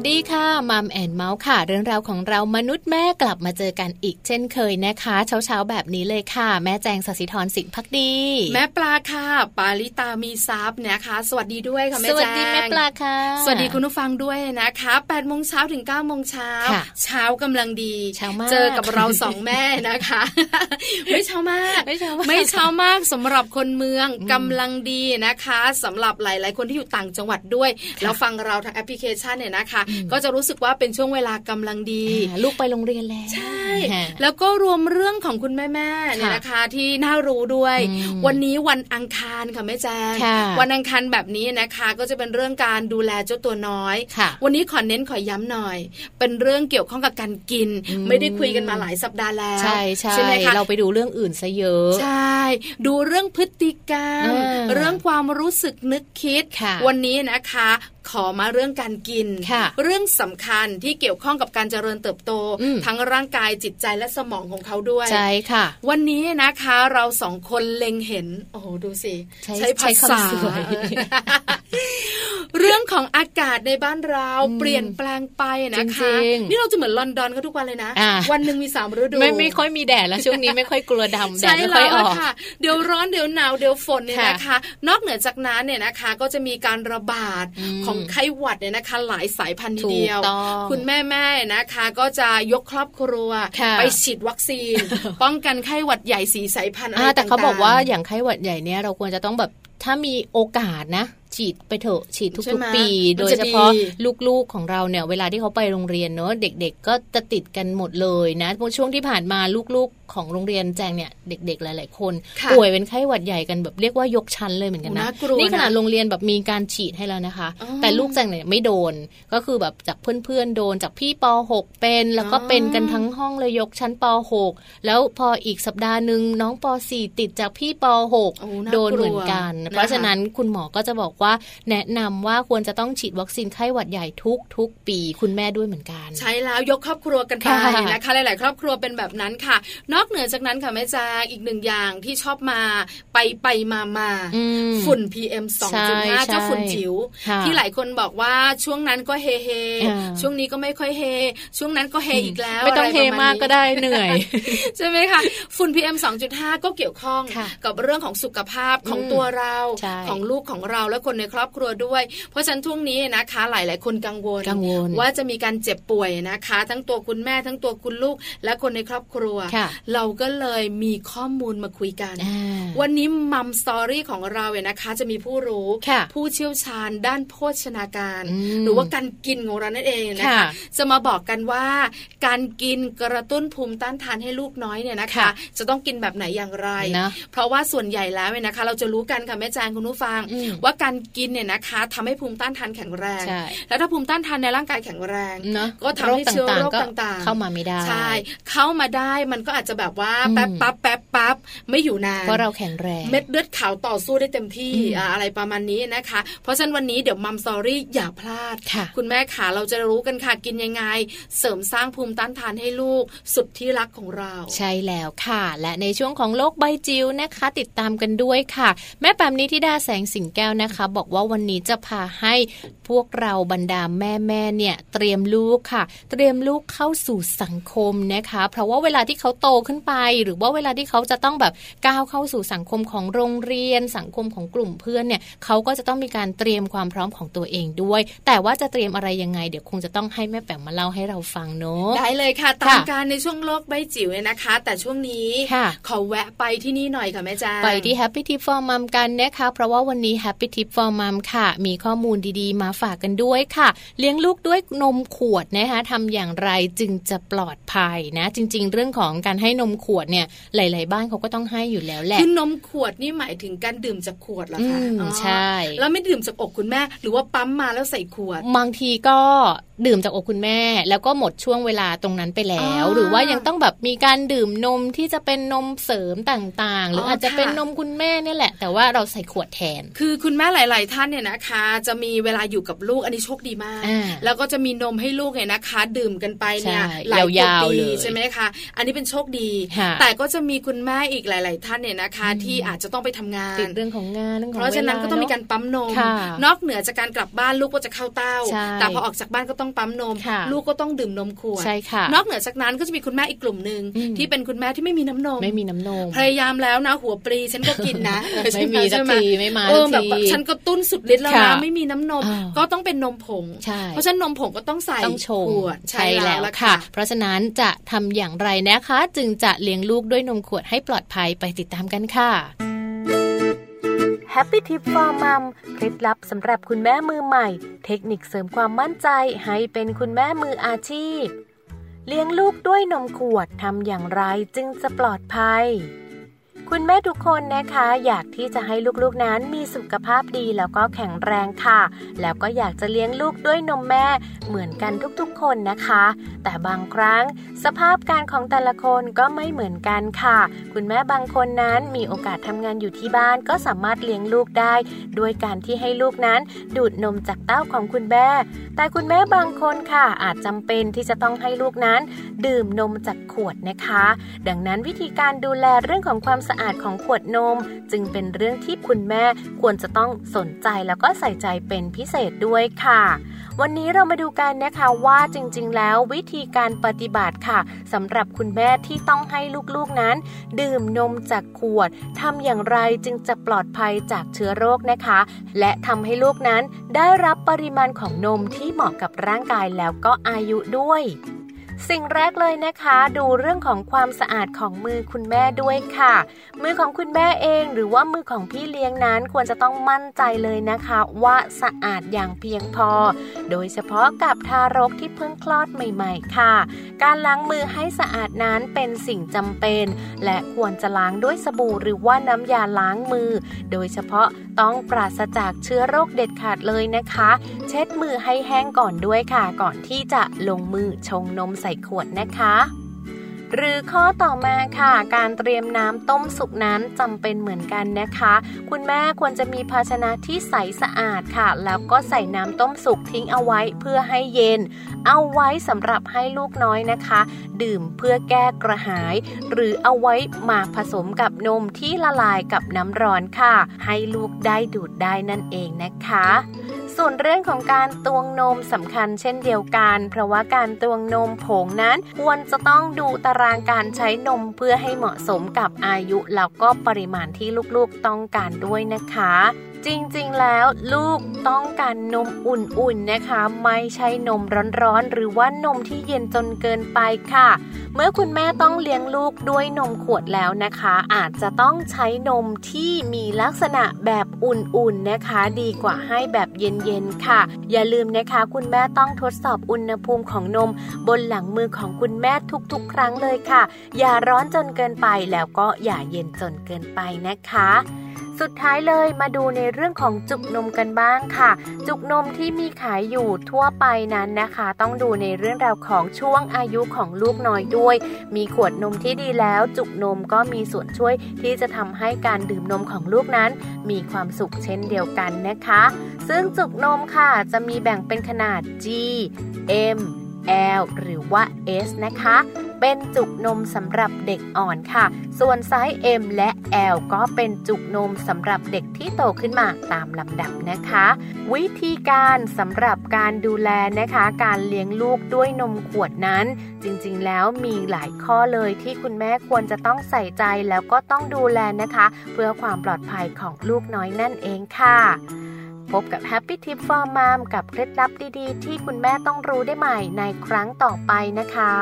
สดีค่ะมัมแอนเมาส์ค่ะเรื่องราวของเรามนุษย์แม่กลับมาเจอกันอีกเช่นเคยนะคะเช้าๆแบบนี้เลยค่ะแม่แจงศศิธรสิงห์ภักดีแม่ปลาค่ะปาลิตามีซับนะคะสวัสดีด้วยค่ะแม่แจงสวัสดีแม่ปลาค่ะสวัสดีคุณผู้ฟังด้วยนะคะ 8:00 นถึง 9:00 นเช้ากำลังดีเจอกับเรา2แม่นะคะไม่เช้ามากไม่เช้ามากสำหรับคนเมืองกำลังดีนะคะสำหรับหลายๆคนที่อยู่ต่างจังหวัดด้วยแล้วฟังเราทางแอปพลิเคชันเนี่ยนะคะก็จะรู้สึกว่าเป็นช่วงเวลากำลังดีลูกไปโรงเรียนแล้วใช่แล้วก็รวมเรื่องของคุณแม่ๆเนี่ยนะคะที่น่ารู้ด้วยวันนี้วันอังคารค่ะแม่แจงวันอังคารแบบนี้นะคะก็จะเป็นเรื่องการดูแลเจ้าตัวน้อยวันนี้ขอเน้นขอย้ำหน่อยเป็นเรื่องเกี่ยวข้องกับการกินไม่ได้คุยกันมาหลายสัปดาห์แล้วใช่ใช่เราไปดูเรื่องอื่นซะเยอะใช่ดูเรื่องพฤติกรรมเรื่องความรู้สึกนึกคิดวันนี้นะคะขอมาเรื่องการกินเรื่องสำคัญที่เกี่ยวข้องกับการเจริญเติบโตทั้งร่างกายจิตใจและสมองของเขาด้วยใช่ค่ะวันนี้นะคะเราสองคนเล็งเห็นโอ้โหดูสิใช้ภาษา เรื่องของอากาศในบ้านเราเปลี่ยนแปลงไปนะคะนี่เราจะเหมือนลอนดอนกันทุกวันเลยนะวันหนึ่งมี3ฤดูไม่ค่อยมีแดดแล้วช่วงนี้ไม่ค่อยกลัวดำแดดไม่ค่อยออกเดี๋ยวร้อนเดี๋ยวหนาวเดี๋ยวฝนเนี่ยนะคะนอกเหนือจากนั้นเนี่ยนะคะก็จะมีการระบาดของไข้หวัดเนี่ยนะคะหลายสายพันธุ์ทีเดียวคุณแม่ๆนะคะก็จะยกครอบครัวไปฉีดวัคซีน ป้องกันไข้หวัดใหญ่4สายพันธุ์อะไรต่างๆแต่เขาบอกว่าอย่างไข้หวัดใหญ่เนี่ยเราควรจะต้องแบบถ้ามีโอกาสนะฉีดไปเถอะฉีดทุกๆปีโดยเฉพาะลูกๆของเราเนี่ยเวลาที่เขาไปโรงเรียนเนอะเด็กๆก็จะติดกันหมดเลยนะช่วงที่ผ่านมาลูกๆของโรงเรียนแจงเนี่ยเด็กๆหลายๆคนป่วยเป็นไข้หวัดใหญ่กันแบบเรียกว่ายกชั้นเลยเหมือนกันนะนี่ขนาดโรงเรียนแบบมีการฉีดให้แล้วนะคะแต่ลูกแจงเนี่ยไม่โดนก็คือแบบจากเพื่อนๆโดนจากพี่ป.6 เป็นแล้วก็เป็นกันทั้งห้องเลยยกชั้นป.6 แล้วพออีกสัปดาห์นึงน้องป.4 ติดจากพี่ป.6 โดนเหมือนกันเพราะฉะนั้นคุณหมอก็จะบอกว่าแนะนำว่าควรจะต้องฉีดวัคซีนไข้หวัดใหญ่ทุกๆปีคุณแม่ด้วยเหมือนกันใช่แล้วยกครอบครัวกันไปนะคะหลายๆครอบครัวเป็นแบบนั้นค่ะนอกเหนือจากนั้นค่ะแม่แจงอีกหนึ่งอย่างที่ชอบมาไปมาฝุ่น PM 2.5 เจ้าฝุ่นจิ๋วที่หลายคนบอกว่าช่วงนั้นก็เฮเฮช่วงนี้ก็ไม่ค่อยเฮช่วงนั้นก็เฮอีกแล้วไม่ต้องเฮมากก็ได้เหนื่อยใช่ไหมคะฝุ่น PM 2.5 ก็เกี่ยวข้องกับเรื่องของสุขภาพของตัวเราของลูกของเราและคนในครอบครัวด้วยเพราะฉะนั้นช่วงนี้นะคะหลายๆคนกังวลว่าจะมีการเจ็บป่วยนะคะทั้งตัวคุณแม่ทั้งตัวคุณลูกและคนในครอบครัวเราก็เลยมีข้อมูลมาคุยกันวันนี้มัมสตอรี่ของเราเนี่ยนะคะจะมีผู้รู้ผู้เชี่ยวชาญด้านโภชนาการหรือว่าการกินของเรานั่นเองนะคะจะมาบอกกันว่าการกินกระตุ้นภูมิต้านทานให้ลูกน้อยเนี่ยนะคะจะต้องกินแบบไหนอย่างไรเพราะว่าส่วนใหญ่แล้วเนี่ยนะคะเราจะรู้กันค่ะแม่แจงคุณผู้ฟังว่าการกินเนี่ยนะคะทำให้ภูมิต้านทานแข็งแรงแล้วถ้าภูมิต้านทานในร่างกายแข็งแรงก็ทำให้เชื้อโรคต่างๆเข้ามาไม่ได้ใช่เข้ามาได้มันก็อาจจะแบบว่าแป๊บไม่อยู่นานเพราะเราแข็งแรงเม็ดเลือดขาวต่อสู้ได้เต็มที่อะไรประมาณนี้นะคะเพราะฉะนั้นวันนี้เดี๋ยวมัมสตอรี่อย่าพลาดคุณแม่ขาเราจะรู้กันค่ะกินยังไงเสริมสร้างภูมิต้านทานให้ลูกสุดที่รักของเราใช่แล้วค่ะและในช่วงของโลกใบจิ๋วนะคะติดตามกันด้วยค่ะแม่แปมนิธิดาแสงสิงแก้วนะคะบอกว่าวันนี้จะพาให้พวกเราบรรดาแม่เนี่ยเตรียมลูกค่ะเตรียมลูกเข้าสู่สังคมนะคะเพราะว่าเวลาที่เขาโตขึ้นไปหรือว่าเวลาที่เขาจะต้องแบบก้าวเข้าสู่สังคมของโรงเรียนสังคมของกลุ่มเพื่อนเนี่ยเขาก็จะต้องมีการเตรียมความพร้อมของตัวเองด้วยแต่ว่าจะเตรียมอะไรยังไงเดี๋ยวคงจะต้องให้แม่แป๋มมาเล่าให้เราฟังเนาะได้เลยค่ะตามการในช่วงโลกใบจิ๋วเนี่ยนะคะแต่ช่วงนี้ขอแวะไปที่นี่หน่อยค่ะแม่จ้าไปที่ Happy Tip for Mom กันนะคะเพราะว่าวันนี้ Happy Tip for Mom ค่ะมีข้อมูลดีๆมาฝากกันด้วยค่ะเลี้ยงลูกด้วยนมขวดนะคะทำอย่างไรจึงจะปลอดภัยนะจริงๆเรื่องของการให้นมขวดเนี่ยหลายๆบ้านเขาก็ต้องให้อยู่แล้วแหละคือนมขวดนี่หมายถึงการดื่มจากขวดเหรอคะใช่แล้วไม่ดื่มจากอกคุณแม่หรือว่าปั๊มมาแล้วใส่ขวดบางทีก็ดื่มจากอกคุณแม่แล้วก็หมดช่วงเวลาตรงนั้นไปแล้วหรือว่ายังต้องแบบมีการดื่มนมที่จะเป็นนมเสริมต่างๆหรืออาจจะเป็นนมคุณแม่นี่แหละแต่ว่าเราใส่ขวดแทนคือคุณแม่หลายๆท่านเนี่ยนะคะจะมีเวลาอยู่กับลูกอันนี้โชคดีมากแล้วก็จะมีนมให้ลูกเนี่ยนะคะดื่มกันไปเนี่ยหลายปีใช่ไหมคะอันนี้เป็นโชคดีแต่ก็จะมีคุณแม่อีกหลายๆท่านเนี่ยนะคะที่อาจจะต้องไปทำงานติดเรื่องของงานเพราะฉะนั้นก็ต้องมีการปั๊มนมนอกเหนือจากการกลับบ้านลูกก็จะเข้าเต้าแต่พอออกจากบ้านก็ต้อง ต้องปั๊มนมลูกก็ต้องดื่มนมขวดนอกเหนือจากนั้นก็จะมีคุณแม่อีกกลุ่มนึงที่เป็นคุณแม่ที่ไม่มีน้ำนมพยายามแล้วนะหัวปรีฉันก็กินนะไม่มีสักทีไม่มาแบบฉันก็ตุ้นสุดฤทธิ์แล้วนะไม่มีน้ำนมก็ต้องเป็นนมผงเพราะฉะนั้นนมผงก็ต้องใส่ขวดใช่แล้วค่ะเพราะฉะนั้นจะทำอย่างไรนะคะจึงจะเลี้ยงลูกด้วยนมขวดให้ปลอดภัยไปติดตามกันค่ะHappy Tip for Mom เคล็ดลับสำหรับคุณแม่มือใหม่เทคนิคเสริมความมั่นใจให้เป็นคุณแม่มืออาชีพเลี้ยงลูกด้วยนมขวดทำอย่างไรจึงจะปลอดภัยคุณแม่ทุกคนนะคะอยากที่จะให้ลูกๆนั้นมีสุขภาพดีแล้วก็แข็งแรงค่ะแล้วก็อยากจะเลี้ยงลูกด้วยนมแม่เหมือนกันทุกๆคนนะคะแต่บางครั้งสภาพการของแต่ละคนก็ไม่เหมือนกันค่ะคุณแม่บางคนนั้นมีโอกาสทำงานอยู่ที่บ้านก็สามารถเลี้ยงลูกได้ด้วยการที่ให้ลูกนั้นดูดนมจากเต้าของคุณแม่แต่คุณแม่บางคนค่ะอาจจำเป็นที่จะต้องให้ลูกนั้นดื่มนมจากขวดนะคะดังนั้นวิธีการดูแลเรื่องของความสะอาดของขวดนมจึงเป็นเรื่องที่คุณแม่ควรจะต้องสนใจแล้วก็ใส่ใจเป็นพิเศษด้วยค่ะวันนี้เรามาดูกันนะคะว่าจริงๆแล้ววิธีการปฏิบัติค่ะสำหรับคุณแม่ที่ต้องให้ลูกๆนั้นดื่มนมจากขวดทำอย่างไรจึงจะปลอดภัยจากเชื้อโรคนะคะและทำให้ลูกนั้นได้รับปริมาณของนมที่เหมาะกับร่างกายแล้วก็อายุด้วยสิ่งแรกเลยนะคะดูเรื่องของความสะอาดของมือคุณแม่ด้วยค่ะมือของคุณแม่เองหรือว่ามือของพี่เลี้ยงนั้นควรจะต้องมั่นใจเลยนะคะว่าสะอาดอย่างเพียงพอโดยเฉพาะกับทารกที่เพิ่งคลอดใหม่ๆค่ะการล้างมือให้สะอาดนั้นเป็นสิ่งจำเป็นและควรจะล้างด้วยสบู่หรือว่าน้ำยาล้างมือโดยเฉพาะต้องปราศจากเชื้อโรคเด็ดขาดเลยนะคะเช็ดมือให้แห้งก่อนด้วยค่ะก่อนที่จะลงมือชงนมใส่ขวดนะคะหรือข้อต่อมาค่ะการเตรียมน้ำต้มสุกนั้นจำเป็นเหมือนกันนะคะคุณแม่ควรจะมีภาชนะที่ใสสะอาดค่ะแล้วก็ใส่น้ำต้มสุกทิ้งเอาไว้เพื่อให้เย็นเอาไว้สำหรับให้ลูกน้อยนะคะดื่มเพื่อแก้กระหายหรือเอาไว้มาผสมกับนมที่ละลายกับน้ำร้อนค่ะให้ลูกได้ดูดได้นั่นเองนะคะส่วนเรื่องของการตวงนมสำคัญเช่นเดียวกันเพราะว่าการตวงนมผงนั้นควรจะต้องดูตารางการใช้นมเพื่อให้เหมาะสมกับอายุแล้วก็ปริมาณที่ลูกๆต้องการด้วยนะคะจริงๆแล้วลูกต้องการนมอุ่นๆนะคะไม่ใช่นมร้อนๆหรือว่านมที่เย็นจนเกินไปค่ะเมื่อคุณแม่ต้องเลี้ยงลูกด้วยนมขวดแล้วนะคะอาจจะต้องใช้นมที่มีลักษณะแบบอุ่นๆนะคะดีกว่าให้แบบเย็นๆค่ะอย่าลืมนะคะคุณแม่ต้องทดสอบอุณหภูมิของนมบนหลังมือของคุณแม่ทุกๆครั้งเลยค่ะอย่าร้อนจนเกินไปแล้วก็อย่าเย็นจนเกินไปนะคะสุดท้ายเลยมาดูในเรื่องของจุกนมกันบ้างค่ะจุกนมที่มีขายอยู่ทั่วไปนั้นนะคะต้องดูในเรื่องราวของช่วงอายุของลูกน้อยด้วยมีขวดนมที่ดีแล้วจุกนมก็มีส่วนช่วยที่จะทำให้การดื่มนมของลูกนั้นมีความสุขเช่นเดียวกันนะคะซึ่งจุกนมค่ะจะมีแบ่งเป็นขนาด G M L หรือว่า S นะคะเป็นจุกนมสำหรับเด็กอ่อนค่ะส่วนไซส์ M และ L ก็เป็นจุกนมสำหรับเด็กที่โตขึ้นมาตามลำดับนะคะวิธีการสำหรับการดูแลนะคะการเลี้ยงลูกด้วยนมขวดนั้นจริงๆแล้วมีหลายข้อเลยที่คุณแม่ควรจะต้องใส่ใจแล้วก็ต้องดูแลนะคะเพื่อความปลอดภัยของลูกน้อยนั่นเองค่ะพบกับ Happy Tip for Mom กับเคล็ดลับดีๆที่คุณแม่ต้องรู้ได้ใหม่ในครั้งต่อไปนะคะ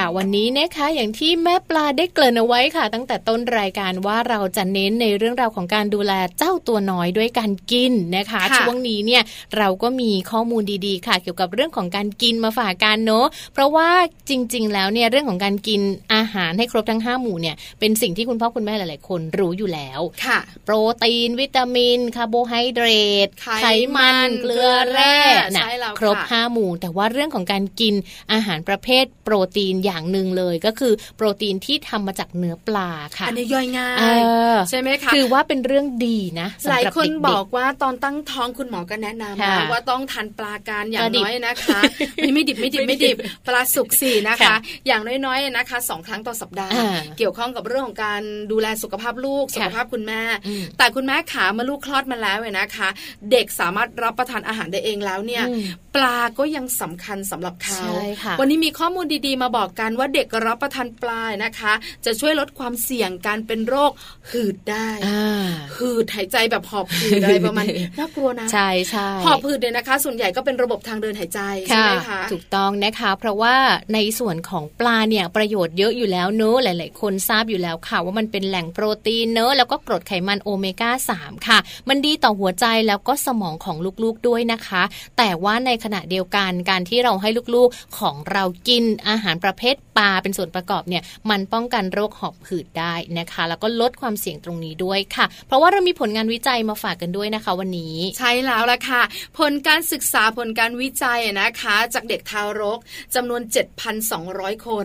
ค่ะวันนี้นะคะอย่างที่แม่ปลาได้เกริ่นเอาไว้ค่ะตั้งแต่ต้นรายการว่าเราจะเน้นในเรื่องราวของการดูแลเจ้าตัวน้อยด้วยการกินนะคะช่วงนี้เนี่ยเราก็มีข้อมูลดีๆค่ะเกี่ยวกับเรื่องของการกินมาฝากกันเนาะเพราะว่าจริงๆแล้วเนี่ยเรื่องของการกินอาหารให้ครบทั้ง5หมู่เนี่ยเป็นสิ่งที่คุณพ่อคุณแม่หลายๆคนรู้อยู่แล้วค่ะโปรตีนวิตามินคาร์โบไฮเดรตไขมันเกลือแร่ครบ5หมู่แต่ว่าเรื่องของการกินอาหารประเภทโปรตีนอย่าง อย่างหนึ่งเลยก็คือโปรตีนที่ทำมาจากเนื้อปลาค่ะอันนี้ย่อยง่ายใช่ไหมคะคือว่าเป็นเรื่องดีนะหลายคนบอกว่าตอนตั้งท้องคุณหมอก็แนะนำว่าต้องทานปลากันอย่างน้อยนะคะไม่ดิบปลาสุกสี่นะคะอย่างน้อยๆนะคะ2ครั้งต่อสัปดาห์เกี่ยวข้องกับเรื่องของการดูแลสุขภาพลูกสุขภาพคุณแม่แต่คุณแม่ขาเมื่อลูกคลอดมาแล้วนะคะเด็กสามารถรับประทานอาหารได้เองแล้วเนี่ยปลาก็ยังสำคัญสำหรับเขาวันนี้มีข้อมูลดีๆมาบอกกันว่าเด็กรับประทานปลานะคะจะช่วยลดความเสี่ยงการเป็นโรคหืดได้หืดหายใจแบบหอบหืดอะไรประมาณนี้น่ากลัวนะใช่ใช่หอบหืดเนี่ยนะคะส่วนใหญ่ก็เป็นระบบทางเดินหายใจใช่ไหมคะถูกต้องนะคะเพราะว่าในส่วนของปลาเนี่ยประโยชน์เยอะอยู่แล้วเนอะหลายๆคนทราบอยู่แล้วค่ะว่ามันเป็นแหล่งโปรตีนเนอะแล้วก็กรดไขมันโอเมก้า3ค่ะมันดีต่อหัวใจแล้วก็สมองของลูกๆด้วยนะคะแต่ว่าในขณะเดียวกันการที่เราให้ลูกๆของเรากินอาหารประเภทปลาเป็นส่วนประกอบเนี่ยมันป้องกันโรคหอบหืดได้นะคะแล้วก็ลดความเสี่ยงตรงนี้ด้วยค่ะเพราะว่าเรามีผลงานวิจัยมาฝากกันด้วยนะคะวันนี้ใช่แล้วล่ะค่ะผลการศึกษาผลการวิจัยนะคะจากเด็กทารกจำนวน 7,200 คน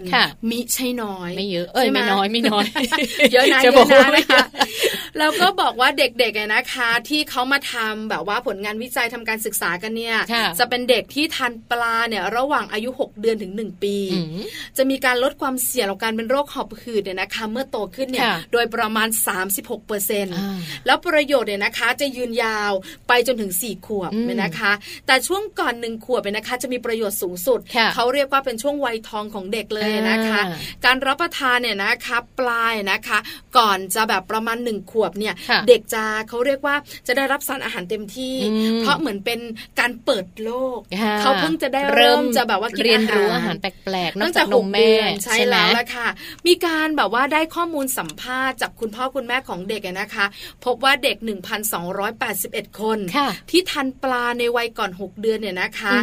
มิใช่น้อยไม่เยอะไม่น้อย เยอะนะนะคะแล้วก็บอกว่าเด็กๆนะคะที่เขามาทำแบบว่าผลงานวิจัยทำการศึกษากันเนี่ยจะเป็นเด็กที่ทานปลาเนี่ยระหว่างอายุ6เดือนถึง1ปีจะมีการลดความเสี่ยงของการเป็นโรคหอบหืดเนี่ยนะคะเมื่อโตขึ้นเนี่ยโดยประมาณ 36% แล้วประโยชน์เนี่ยนะคะจะยืนยาวไปจนถึง4ขวบเนี่ยนะคะแต่ช่วงก่อน1ขวบเนี่ยนะคะจะมีประโยชน์สูงสุดเขาเรียกว่าเป็นช่วงวัยทองของเด็กเลยนะคะการรับประทานเนี่ยนะคะปลายนะคะก่อนจะแบบประมาณ1ขวบเนี่ยเด็กจะเขาเรียกว่าจะได้รับสารอาหารเต็มที่เพราะเหมือนเป็นการเปิดโลกเขาเพิ่งจะได้เริ่มจะแบบว่าเรียนรู้อาหารแปลกๆนอกจากนมแม่ใช่แล้วล่ะค่ะมีการแบบว่าได้ข้อมูลสัมภาษณ์จากคุณพ่อคุณแม่ของเด็กนะคะพบว่าเด็ก 1,281 คนที่ทานปลาในวัยก่อน6เดือนเนี่ยนะคะ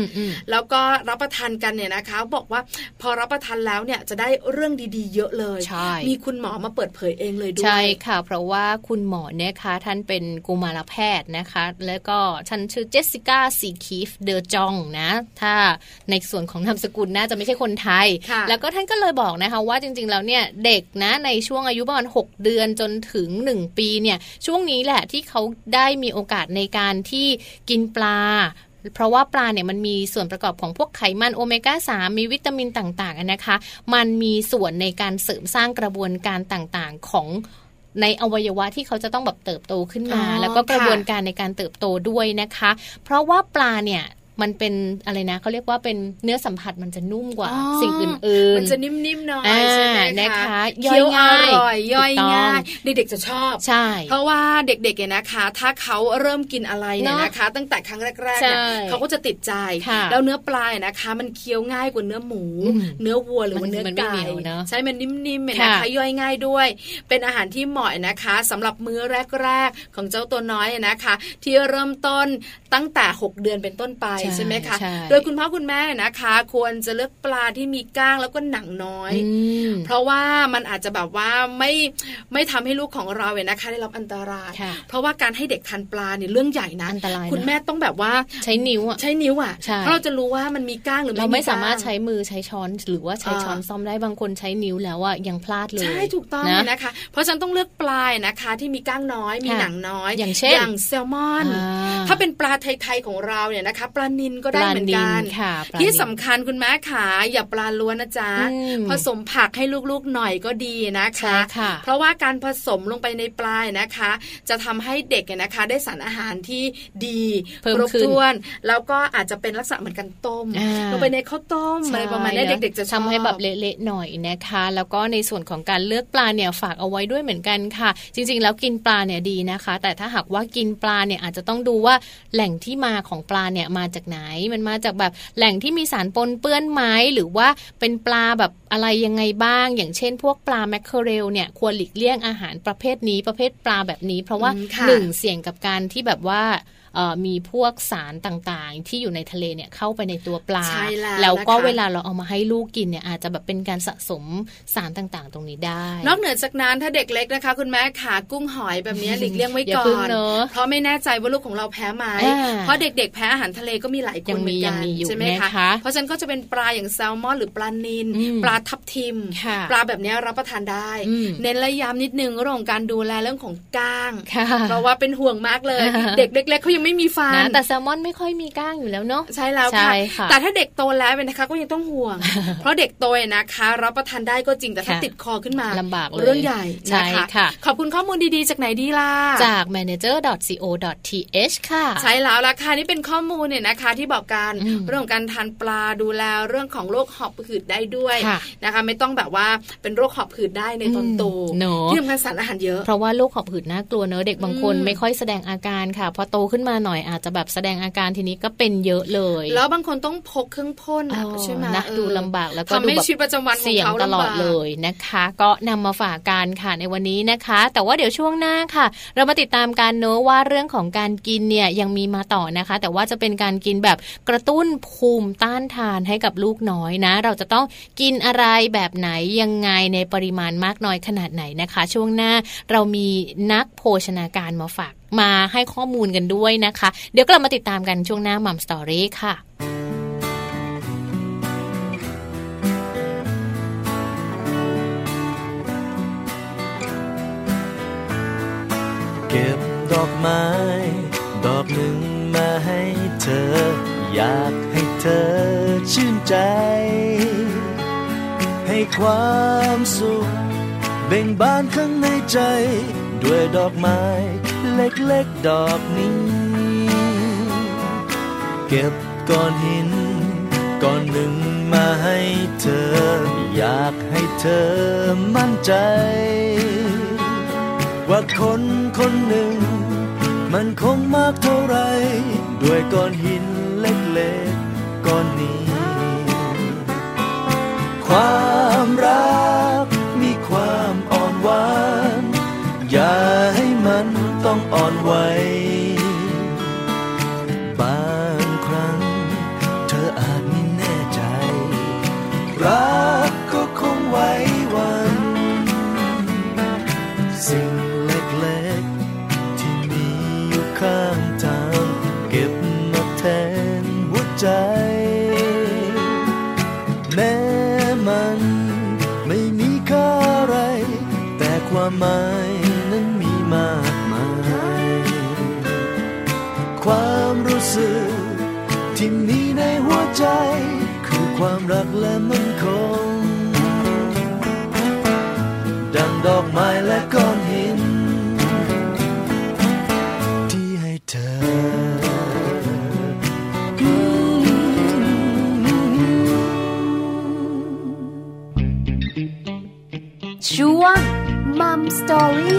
แล้วก็รับประทานกันเนี่ยนะคะบอกว่าพอรับประทานแล้วเนี่ยจะได้เรื่องดีๆเยอะเลยมีคุณหมอมาเปิดเผยเองเลยด้วยใช่ค่ะเพราะว่าคุณหมอเนี่ยคะท่านเป็นกุมารแพทย์นะคะแล้วก็ท่านชื่อเจสสิก้าซีคีฟเดอจองนะถ้าในส่วนของนามสกุลน่าจะไม่ใช่คนไทยแล้วก็ท่านก็เลยบอกนะคะว่าจริงๆแล้วเนี่ยเด็กนะในช่วงอายุประมาณ6เดือนจนถึง1ปีเนี่ยช่วงนี้แหละที่เขาได้มีโอกาสในการที่กินปลาเพราะว่าปลาเนี่ยมันมีส่วนประกอบของพวกไขมันโอเมก้า3มีวิตามินต่างๆนะคะมันมีส่วนในการเสริมสร้างกระบวนการต่างๆของในอวัยวะที่เขาจะต้องแบบเติบโตขึ้นมาแล้วก็กระบวนการในการเติบโตด้วยนะคะเพราะว่าปลาเนี่ยมันเป็นอะไรนะเขาเรียกว่าเป็นเนื้อสัมผัสมันจะนุ่มกว่าสิ่งอื่นๆมันจะนิ่มๆหน่อยใช่ไหมนะคะเคี้ยวอร่อยย่อยง่ายเด็กๆจะชอบใช่เพราะว่าเด็กๆเนี่ยนะคะถ้าเขาเริ่มกินอะไรเนี่ยนะคะตั้งแต่ครั้งแรกๆเนี่ยเขาก็จะติดใจแล้วเนื้อปลาเนี่ยนะคะมันเคี้ยวง่ายกว่าเนื้อหมูเนื้อวัวหรือว่าเนื้อไก่ใช่มันนิ่มๆนะคะย่อยง่ายด้วยเป็นอาหารที่เหมาะนะคะสำหรับมื้อแรกๆของเจ้าตัวน้อยนะคะที่เริ่มต้นตั้งแต่6เดือนเป็นต้นไปใช่ไหมคะโดยคุณพ่อคุณแม่นะคะควรจะเลือกปลาที่มีก้างแล้วก็หนังน้อยเพราะว่ามันอาจจะแบบว่าไม่ทำให้ลูกของเราเนี่ยนะคะได้รับอันตรายเพราะว่าการให้เด็กทานปลาเนี่ยเรื่องใหญ่นะคุณแม่ต้องแบบว่าใช้นิ้วอ่ะเพราะเราจะรู้ว่ามันมีก้างหรือไม่เราไม่สามารถใช้มือใช้ช้อนหรือว่าใช้ช้อนซ่อมได้บางคนใช้นิ้วแล้วอ่ะยังพลาดเลยใช่ถูกต้องนะคะเพราะฉะนั้นต้องเลือกปลานะคะที่มีก้างน้อยมีหนังน้อยอย่างเช่นอย่างแซลมอนถ้าเป็นปลาไทยๆของเราเนี่ยนะคะปลานินก็ได้เหมือนกันที่สำคัญคุณแม่ขาอย่าปลาล้วนนะจ๊ะผสมผักให้ลูกๆหน่อยก็ดีนะคะเพราะว่าการผสมลงไปในปลานะคะจะทำให้เด็กนะคะได้สารอาหารที่ดีครบถ้วนแล้วก็อาจจะเป็นลักษณะเหมือนกันต้มลงไปในข้าวต้มอะไรประมาณนี้เด็กๆจะทำให้แบบเละๆหน่อยนะคะแล้วก็ในส่วนของการเลือกปลาเนี่ยฝากเอาไว้ด้วยเหมือนกันค่ะจริงๆแล้วกินปลาเนี่ยดีนะคะแต่ถ้าหากว่ากินปลาเนี่ยอาจจะต้องดูว่าแหล่งที่มาของปลาเนี่ยมาจากไหนมันมาจากแบบแหล่งที่มีสารปนเปื้อนไหมหรือว่าเป็นปลาแบบอะไรยังไงบ้างอย่างเช่นพวกปลาแมคเคอเรลเนี่ยควรหลีกเลี่ยงอาหารประเภทนี้ประเภทปลาแบบนี้เพราะว่า1เสี่ยงกับการที่แบบว่า มีพวกสารต่างๆที่อยู่ในทะเลเนี่ยเข้าไปในตัวปลาแล้วก็เวลาเราเอามาให้ลูกกินเนี่ยอาจจะแบบเป็นการสะสมสารต่างๆตรงนี้ได้นอกเหนือจากนั้นถ้าเด็กเล็กนะคะคุณแม่ขากุ้งหอยแบบนี้หลีกเลี่ยงไว้ก่อนเพราะไม่แน่ใจว่าลูกของเราแพ้ไหมเพราะเด็กๆแพ้อาหารทะเลก็มีหลายคนเหมือนกันใช่ไหมคะเพราะฉะนั้นก็จะเป็นปลาอย่างแซลมอนหรือปลานิลปลาทับทิมปลาแบบนี้รับประทานได้เน้นระยำนิดนึงเรื่องของการดูแลเรื่องของก้างเพราะว่าเป็นห่วงมากเลยเด็กเล็กๆเขายังไม่มีฟันแต่แซลมอนไม่ค่อยมีก้างอยู่แล้วเนาะใช่แล้วค่ะแต่ถ้าเด็กโตแล้วเป็นนะคะก็ยังต้องห่วงเพราะเด็กโตนะคะรับประทานได้ก็จริงแต่ถ้าติดคอขึ้นมาลำบากเลยเรื่องใหญ่ใช่ค่ะขอบคุณข้อมูลดีๆจากไหนดีล่ะจาก manager.co.th ค่ะใช่แล้วล่ะค่ะนี่เป็นข้อมูลเนี่ยนะคะที่บอกการเรื่องของการทานปลาดูแลเรื่องของโรคหอบหืดได้ด้วยนะคะไม่ต้องแบบว่าเป็นโรคหอบหืดได้ในตอนโตที่ทำการสารอาหารเยอะเพราะว่าโรคหอบหืดน่ากลัวเนอะเด็กบางคนไม่ค่อยแสดงอาการค่ะพอโตขึ้นมาหน่อยอาจจะแบบแสดงอาการทีนี้ก็เป็นเยอะเลยแล้วบางคนต้องพกเครื่องพ่นใช่ไหมนะดูลำบากแล้วก็ดูแบบเสี่ยงตลอดเลยนะคะก็นำมาฝากกันค่ะในวันนี้นะคะแต่ว่าเดี๋ยวช่วงหน้าค่ะเรามาติดตามกันเนอะว่าเรื่องของการกินเนี่ยยังมีมาต่อนะคะแต่ว่าจะเป็นการกินแบบกระตุ้นภูมิต้านทานให้กับลูกน้อยนะเราจะต้องกินอะไรแบบไหนยังไงในปริมาณมากน้อยขนาดไหนนะคะช่วงหน้าเรามีนักโภชนาการมาฝากมาให้ข้อมูลกันด้วยนะคะเดี๋ยวกลับมาติดตามกันช่วงหน้ามัมสตอรี่ค่ะเก็บดอกไม้ดอกหนึ่งมาให้เธออยากให้เธอชื่นใจให้ความสุขเบ่งบานข้างในใจด้วยดอกไม้เล็กๆดอกนี้เก็บก้อนหินก้อนหนึ่งมาให้เธออยากให้เธอมั่นใจว่าคนคนหนึ่งมันคงมากเท่าไรด้วยก้อนหินเล็กๆก้อนนี้ความรักมีความอ่อนหวานอย่าให้มันต้องอ่อนไหวบางครั้งเธออาจไม่แน่ใจรักก็คงไว้วันสิ่งเล็กๆที่มีอยู่ข้างทางเก็บมาแทนหัวใจแม้มันไม่มีค่าอะไรแต่ความหมายนั้นมีมากมายความรู้สึกที่มีในหัวใจคือความรักและมั่นคงดังดอกไม้และก้อนหินที่ให้เธอช่วง Mom Story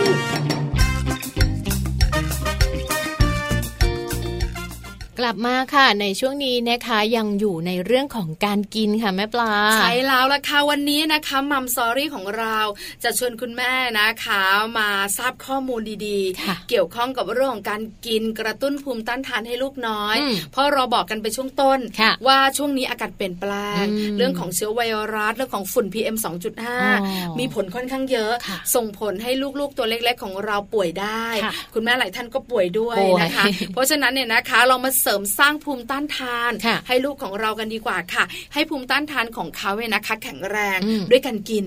กลับมาค่ะในช่วงนี้นะคะยังอยู่ในเรื่องของการกินค่ะแม่ปลาใช่แล้วล่ะค่ะวันนี้นะคะมัมสอรี่ของเราจะชวนคุณแม่นะคะมาทราบข้อมูลดีๆเกี่ยวข้องกับเรื่องของการกินกระตุ้นภูมิต้านทานให้ลูกน้อยเพราะเราบอกกันไปช่วงต้นว่าช่วงนี้อากาศเปลี่ยนแปลงเรื่องของเชื้อไวรัสเรื่องของฝุ่น PM 2.5 มีผลค่อนข้างเยอะส่งผลให้ลูกๆตัวเล็กๆของเราป่วยได้คุณแม่หลายท่านก็ป่วยด้วยนะคะเพราะฉะนั้นเนี่ยนะคะเรามาเสริมสร้างภูมิต้านทานให้ลูกของเรากันดีกว่าค่ะให้ภูมิต้านทานของเขาเนี่ยนะคะแข็งแรงด้วยการกิน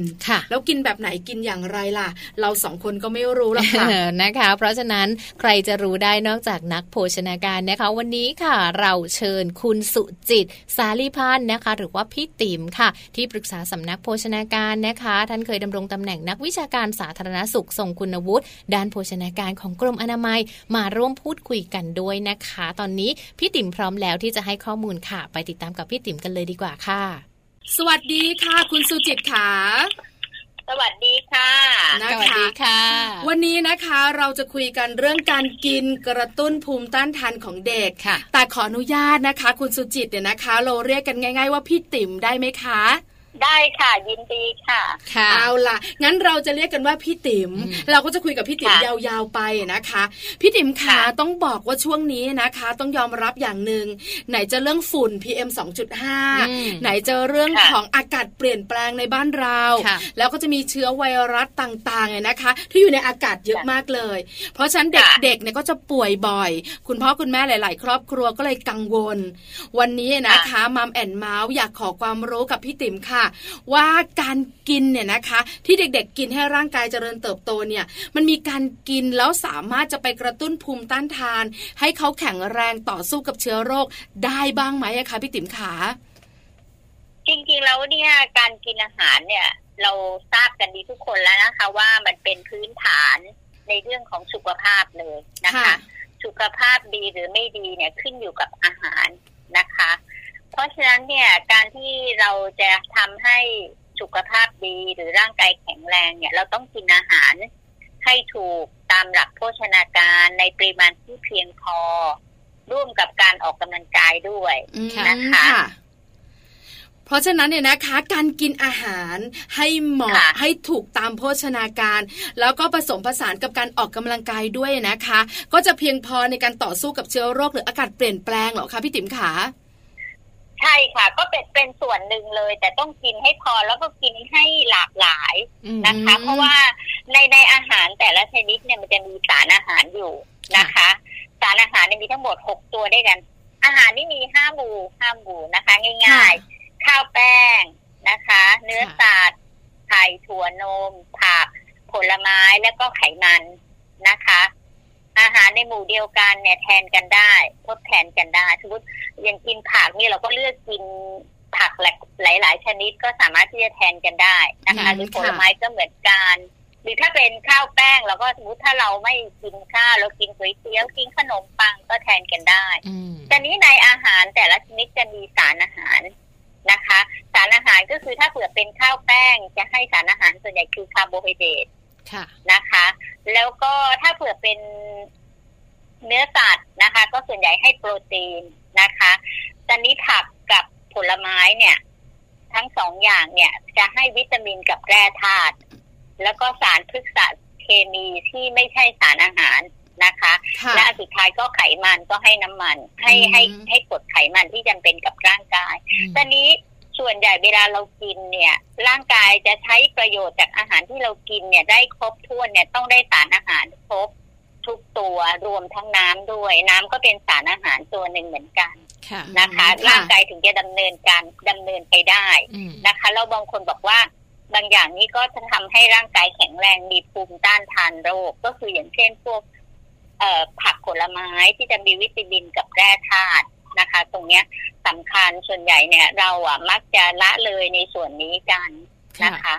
แล้วกินแบบไหนกินอย่างไรล่ะเราสองคนก็ไม่รู้หรอกค่ะ นะคะเพราะฉะนั้นใครจะรู้ได้นอกจากนักโภชนาการนะคะวันนี้ค่ะเราเชิญคุณสุจิตสาลีพันธ์นะคะหรือว่าพี่ติ๋มค่ะที่ปรึกษาสำนักโภชนาการนะคะท่านเคยดำรงตำแหน่งนักวิชาการสาธารณสุขทรงคุณวุฒิด้านโภชนาการของกรมอนามัยมาร่วมพูดคุยกันด้วยนะคะตอนนี้พี่ติ๋มพร้อมแล้วที่จะให้ข้อมูลค่ะไปติดตามกับพี่ติ๋มกันเลยดีกว่าค่ะสวัสดีค่ะคุณสุจิตค่ะสวัสดีค่ะสวัสดีค่ะวันนี้นะคะเราจะคุยกันเรื่องการกินกระตุ้นภูมิต้านทานของเด็กค่ะแต่ขออนุญาตนะคะคุณสุจิตเนี่ยนะคะเราเรียกกันง่ายๆว่าพี่ติ๋มได้ไหมคะ ได้ค่ะยินดีค่ะเอาล่ะงั้นเราจะเรียกกันว่าพี่ติ๋มเราก็จะคุยกับพี่ติ๋มยาวๆไปนะคะพี่ติ๋มค่ะต้องบอกว่าช่วงนี้นะคะต้องยอมรับอย่างนึงไหนจะเรื่องฝุ่น PM 2.5 ไหนจะเรื่องของอากาศเปลี่ยนแปลงในบ้านเราแล้วก็จะมีเชื้อไวรัสต่างๆนะคะที่อยู่ในอากาศเยอะมากเลยเพราะฉะนั้นเด็กๆเนี่ยก็จะป่วยบ่อยคุณพ่อคุณแม่หลายๆครอบครัวก็เลยกังวลวันนี้นะคะมัมแอนด์เมาส์อยากขอความรู้กับพี่ติ๋มค่ะว่าการกินเนี่ยนะคะที่เด็กๆกินให้ร่างกายเจริญเติบโตเนี่ยมันมีการกินแล้วสามารถจะไปกระตุ้นภูมิต้านทานให้เขาแข็งแรงต่อสู้กับเชื้อโรคได้บ้างไหมคะพี่ติ๋มขาจริงๆแล้วเนี่ยการกินอาหารเนี่ยเราทราบกันดีทุกคนแล้วนะคะว่ามันเป็นพื้นฐานในเรื่องของสุขภาพเลยนะคะสุขภาพดีหรือไม่ดีเนี่ยขึ้นอยู่กับอาหารนะคะเพราะฉะนั้นเนี่ยการที่เราจะทำให้สุขภาพดีหรือร่างกายแข็งแรงเนี่ยเราต้องกินอาหารให้ถูกตามหลักโภชนาการในปริมาณที่เพียงพอร่วมกับการออกกำลังกายด้วยนะคะเพราะฉะนั้นเนี่ยนะคะการกินอาหารให้เหมาะให้ถูกตามโภชนาการแล้วก็ผสมผสานกับการออกกำลังกายด้วยนะคะก็จะเพียงพอในการต่อสู้กับเชื้อโรคหรืออากาศเปลี่ยนแปลงเหรอคะพี่ติ๋มขาใช่ค่ะก็เป็นส่วนหนึ่งเลยแต่ต้องกินให้พอแล้วก็กินให้หลากหลายนะคะเพราะว่าในอาหารแต่ละชนิดเนี่ยมันจะมีสารอาหารอยู่นะคะสารอาหารมีทั้งหมด6ตัวด้วยกันอาหารนี่มี5 หมู่นะคะง่ายๆข้าวแป้งนะคะเนื้อสัตว์ไข่ถั่วนมผักผลไม้แล้วก็ไขมันนะคะอาหารในหมู่เดียวกันเนี่ยแทนกันได้ทดแทนกันได้สมมติอย่างกินผักนี่เราก็เลือกกินผักหลายชนิดก็สามารถที่จะแทนกันได้นะคะหรือผลไม้ก็เหมือนกันหรือถ้าเป็นข้าวแป้งเราก็สมมติถ้าเราไม่กินข้าวเรากินก๋วยเตี๋ยวกินขนมปังก็แทนกันได้แต่นี้ในอาหารแต่ละชนิดจะมีสารอาหารนะคะสารอาหารก็คือถ้าเผื่อเป็นข้าวแป้งจะให้สารอาหารส่วนใหญ่คือคาร์โบไฮเดรตนะคะแล้วก็ถ้าเผื่อเป็นเนื้อสัตว์นะคะก็ส่วนใหญ่ให้โปรตีนนะคะตอนนี้ผักกับผลไม้เนี่ยทั้ง2อย่างเนี่ยจะให้วิตามินกับแร่ธาตุแล้วก็สารพฤกษเคมีที่ไม่ใช่สารอาหารนะคะและสุดท้ายก็ไขมันก็ให้น้ำมันให้กรดไขมันที่จำเป็นกับร่างกายตอนนี้ส่วนใหญ่เวลาเรากินเนี่ยร่างกายจะใช้ประโยชน์จากอาหารที่เรากินเนี่ยได้ครบถ้วนเนี่ยต้องได้สารอาหารครบทุกตัวรวมทั้งน้ำด้วยน้ำก็เป็นสารอาหารตัวหนึ่งเหมือนกันนะคะร่างกายถึงจะดำเนินไปได้นะคะเราบางคนบอกว่าบางอย่างนี้ก็จะทำให้ร่างกายแข็งแรงมีภูมิต้านทานโรคก็คืออย่างเช่นพวกผักผลไม้ที่จะมีวิตามินกับแร่ธาตุนะคะตรงเนี้ยสำคัญส่วนใหญ่เนี่ยเรามักจะละเลยในส่วนนี้กันนะคะ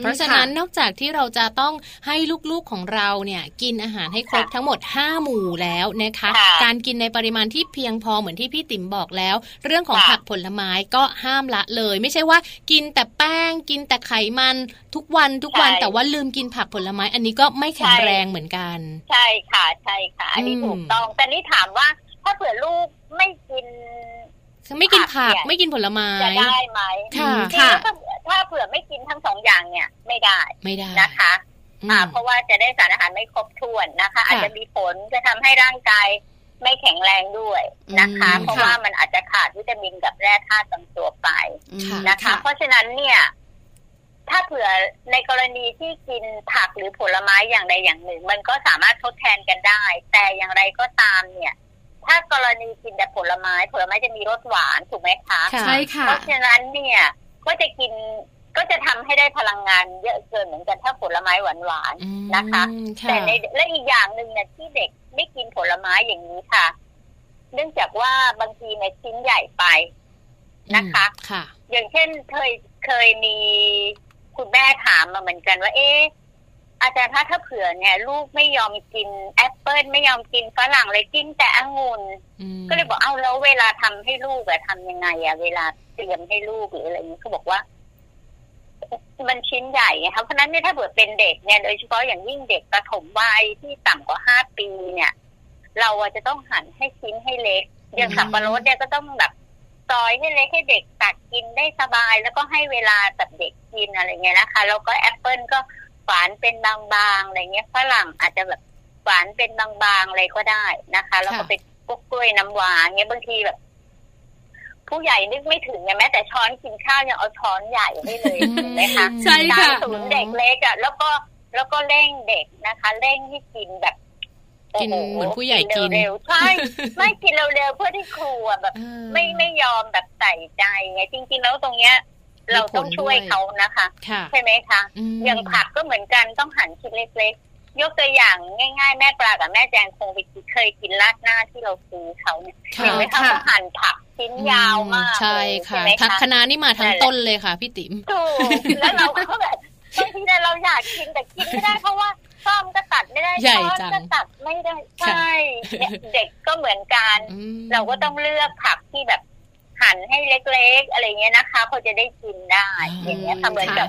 เพราะฉะนั้นนอกจากที่เราจะต้องให้ลูกๆของเราเนี่ยกินอาหารให้ครบทั้งหมด5หมู่แล้วนะคะการกินในปริมาณที่เพียงพอเหมือนที่พี่ติ๋มบอกแล้วเรื่องของผักผลไม้ก็ห้ามละเลยไม่ใช่ว่ากินแต่แป้งกินแต่ไขมันทุกวันแต่ว่าลืมกินผักผลไม้อันนี้ก็ไม่แข็งแรงเหมือนกันใช่ค่ะใช่ค่ะอันนี้ถูกต้องแต่นี่ถามว่าถ้าเผื่อลูกไม่กินผักไม่กินผลไม้จะได้ไหมค่ะถ้าเผื่อไม่กินทั้ง2อย่างเนี่ยไม่ได้นะคะเพราะว่าจะได้สารอาหารไม่ครบถ้วนนะคะอาจจะมีผลจะทำให้ร่างกายไม่แข็งแรงด้วยนะคะเพราะว่ามันอาจจะขาดวิตามินกับแร่ธาตุบางตัวไปนะคะเพราะฉะนั้นเนี่ยถ้าเผื่อในกรณีที่กินผักหรือผลไม้อย่างใดอย่างหนึ่งมันก็สามารถทดแทนกันได้แต่อย่างไรก็ตามเนี่ยถ้ากรณีกินแต่ผลไม้จะมีรสหวานถูกไหมคะใช่ค่ะเพราะฉะนั้นเนี่ยก็จะทำให้ได้พลังงานเยอะเกินเหมือนกันถ้าผลไม้หวานๆนะคะแต่และอีกอย่างนึงเนี่ยที่เด็กไม่กินผลไม้อย่างนี้ค่ะเนื่องจากว่าบางทีเนี่ยชิ้นใหญ่ไปนะคะอย่างเช่นเคยมีคุณแม่ถามมาเหมือนกันว่าเอ๊ะอาจารย์คะถ้าเผื่อเนี่ยลูกไม่ยอมกินแอปเปิ้ลไม่ยอมกินฝรั่งเลยกินแต่องุ่นก็เลยบอกเอาแล้วเวลาทำให้ลูกอะทำยังไงอะเวลาเตรียมให้ลูกหรืออะไรอย่างนี้เขาบอกว่ามันชิ้นใหญ่ไงครับเพราะนั้นเนี่ยถ้าเกิดเป็นเด็กเนี่ยโดยเฉพาะอย่างยิ่งเด็กประถมวัยที่ต่ำกว่า5 ปีเนี่ยเราจะต้องหั่นให้ชิ้นให้เล็กอย่างสับปะรดเนี่ยก็ต้องแบบ ซอยให้เล็กให้เด็กตัดกินได้สบายแล้วก็ให้เวลากับเด็กกินอะไรเงี้ยนะคะแล้วก็แอปเปิ้ลก็ฝานเป็นบางๆอะไรเงี้ยฝรั่งอาจจะแบบฝานเป็นบางๆอะไรก็ได้นะคะแล้วก็เป็นพวกกล้วยน้ำว้าเงี้ยบางทีแบบผู้ใหญ่นึกไม่ถึงไงแม้แต่ช้อนกินข้าวยังเอาช้อนใหญ่ให้เลยนะคะใช่ค่ะศูนย์เด็กเล็กอ่ะแล้วก็เร่งเด็กนะคะเร่งให้กินแบบกินเหมือนผู้ใหญ่กินเร็วๆใช่ไม่กินเร็วๆเพื่อที่ครูอ่ะแบบไม่ยอมแบบใส่ใจไงจริงๆแล้วตรงเนี้ยเราต้องช่วยเขานะคะใช่ไหมคะอย่างผักก็เหมือนกันต้องหั่นชิ้นเล็กๆยกตัวอย่างง่ายๆแม่ปลากับแม่แจงคงเคยกินราดหน้าที่เราซื้อเขาเนี่ยเห็นไหมคะเขาหั่นผักชิ้นยาวมากใช่ค่ะผักคะน้านี่มาทั้งต้นเลยค่ะพี่ติ๋มถูกแล้วเราก็แบบบางทีเราอยากกินแต่กินไม่ได้เพราะว่าซ่อมก็ตัดไม่ได้ช้อนก็ตัดไม่ได้ใช่เด็กก็เหมือนกันเราก็ต้องเลือกผักที่แบบหั่นให้เล็กๆอะไรเงี้ยนะคะเขาจะได้กินได้อย่างเงี้ยค่ะเหมือนกับ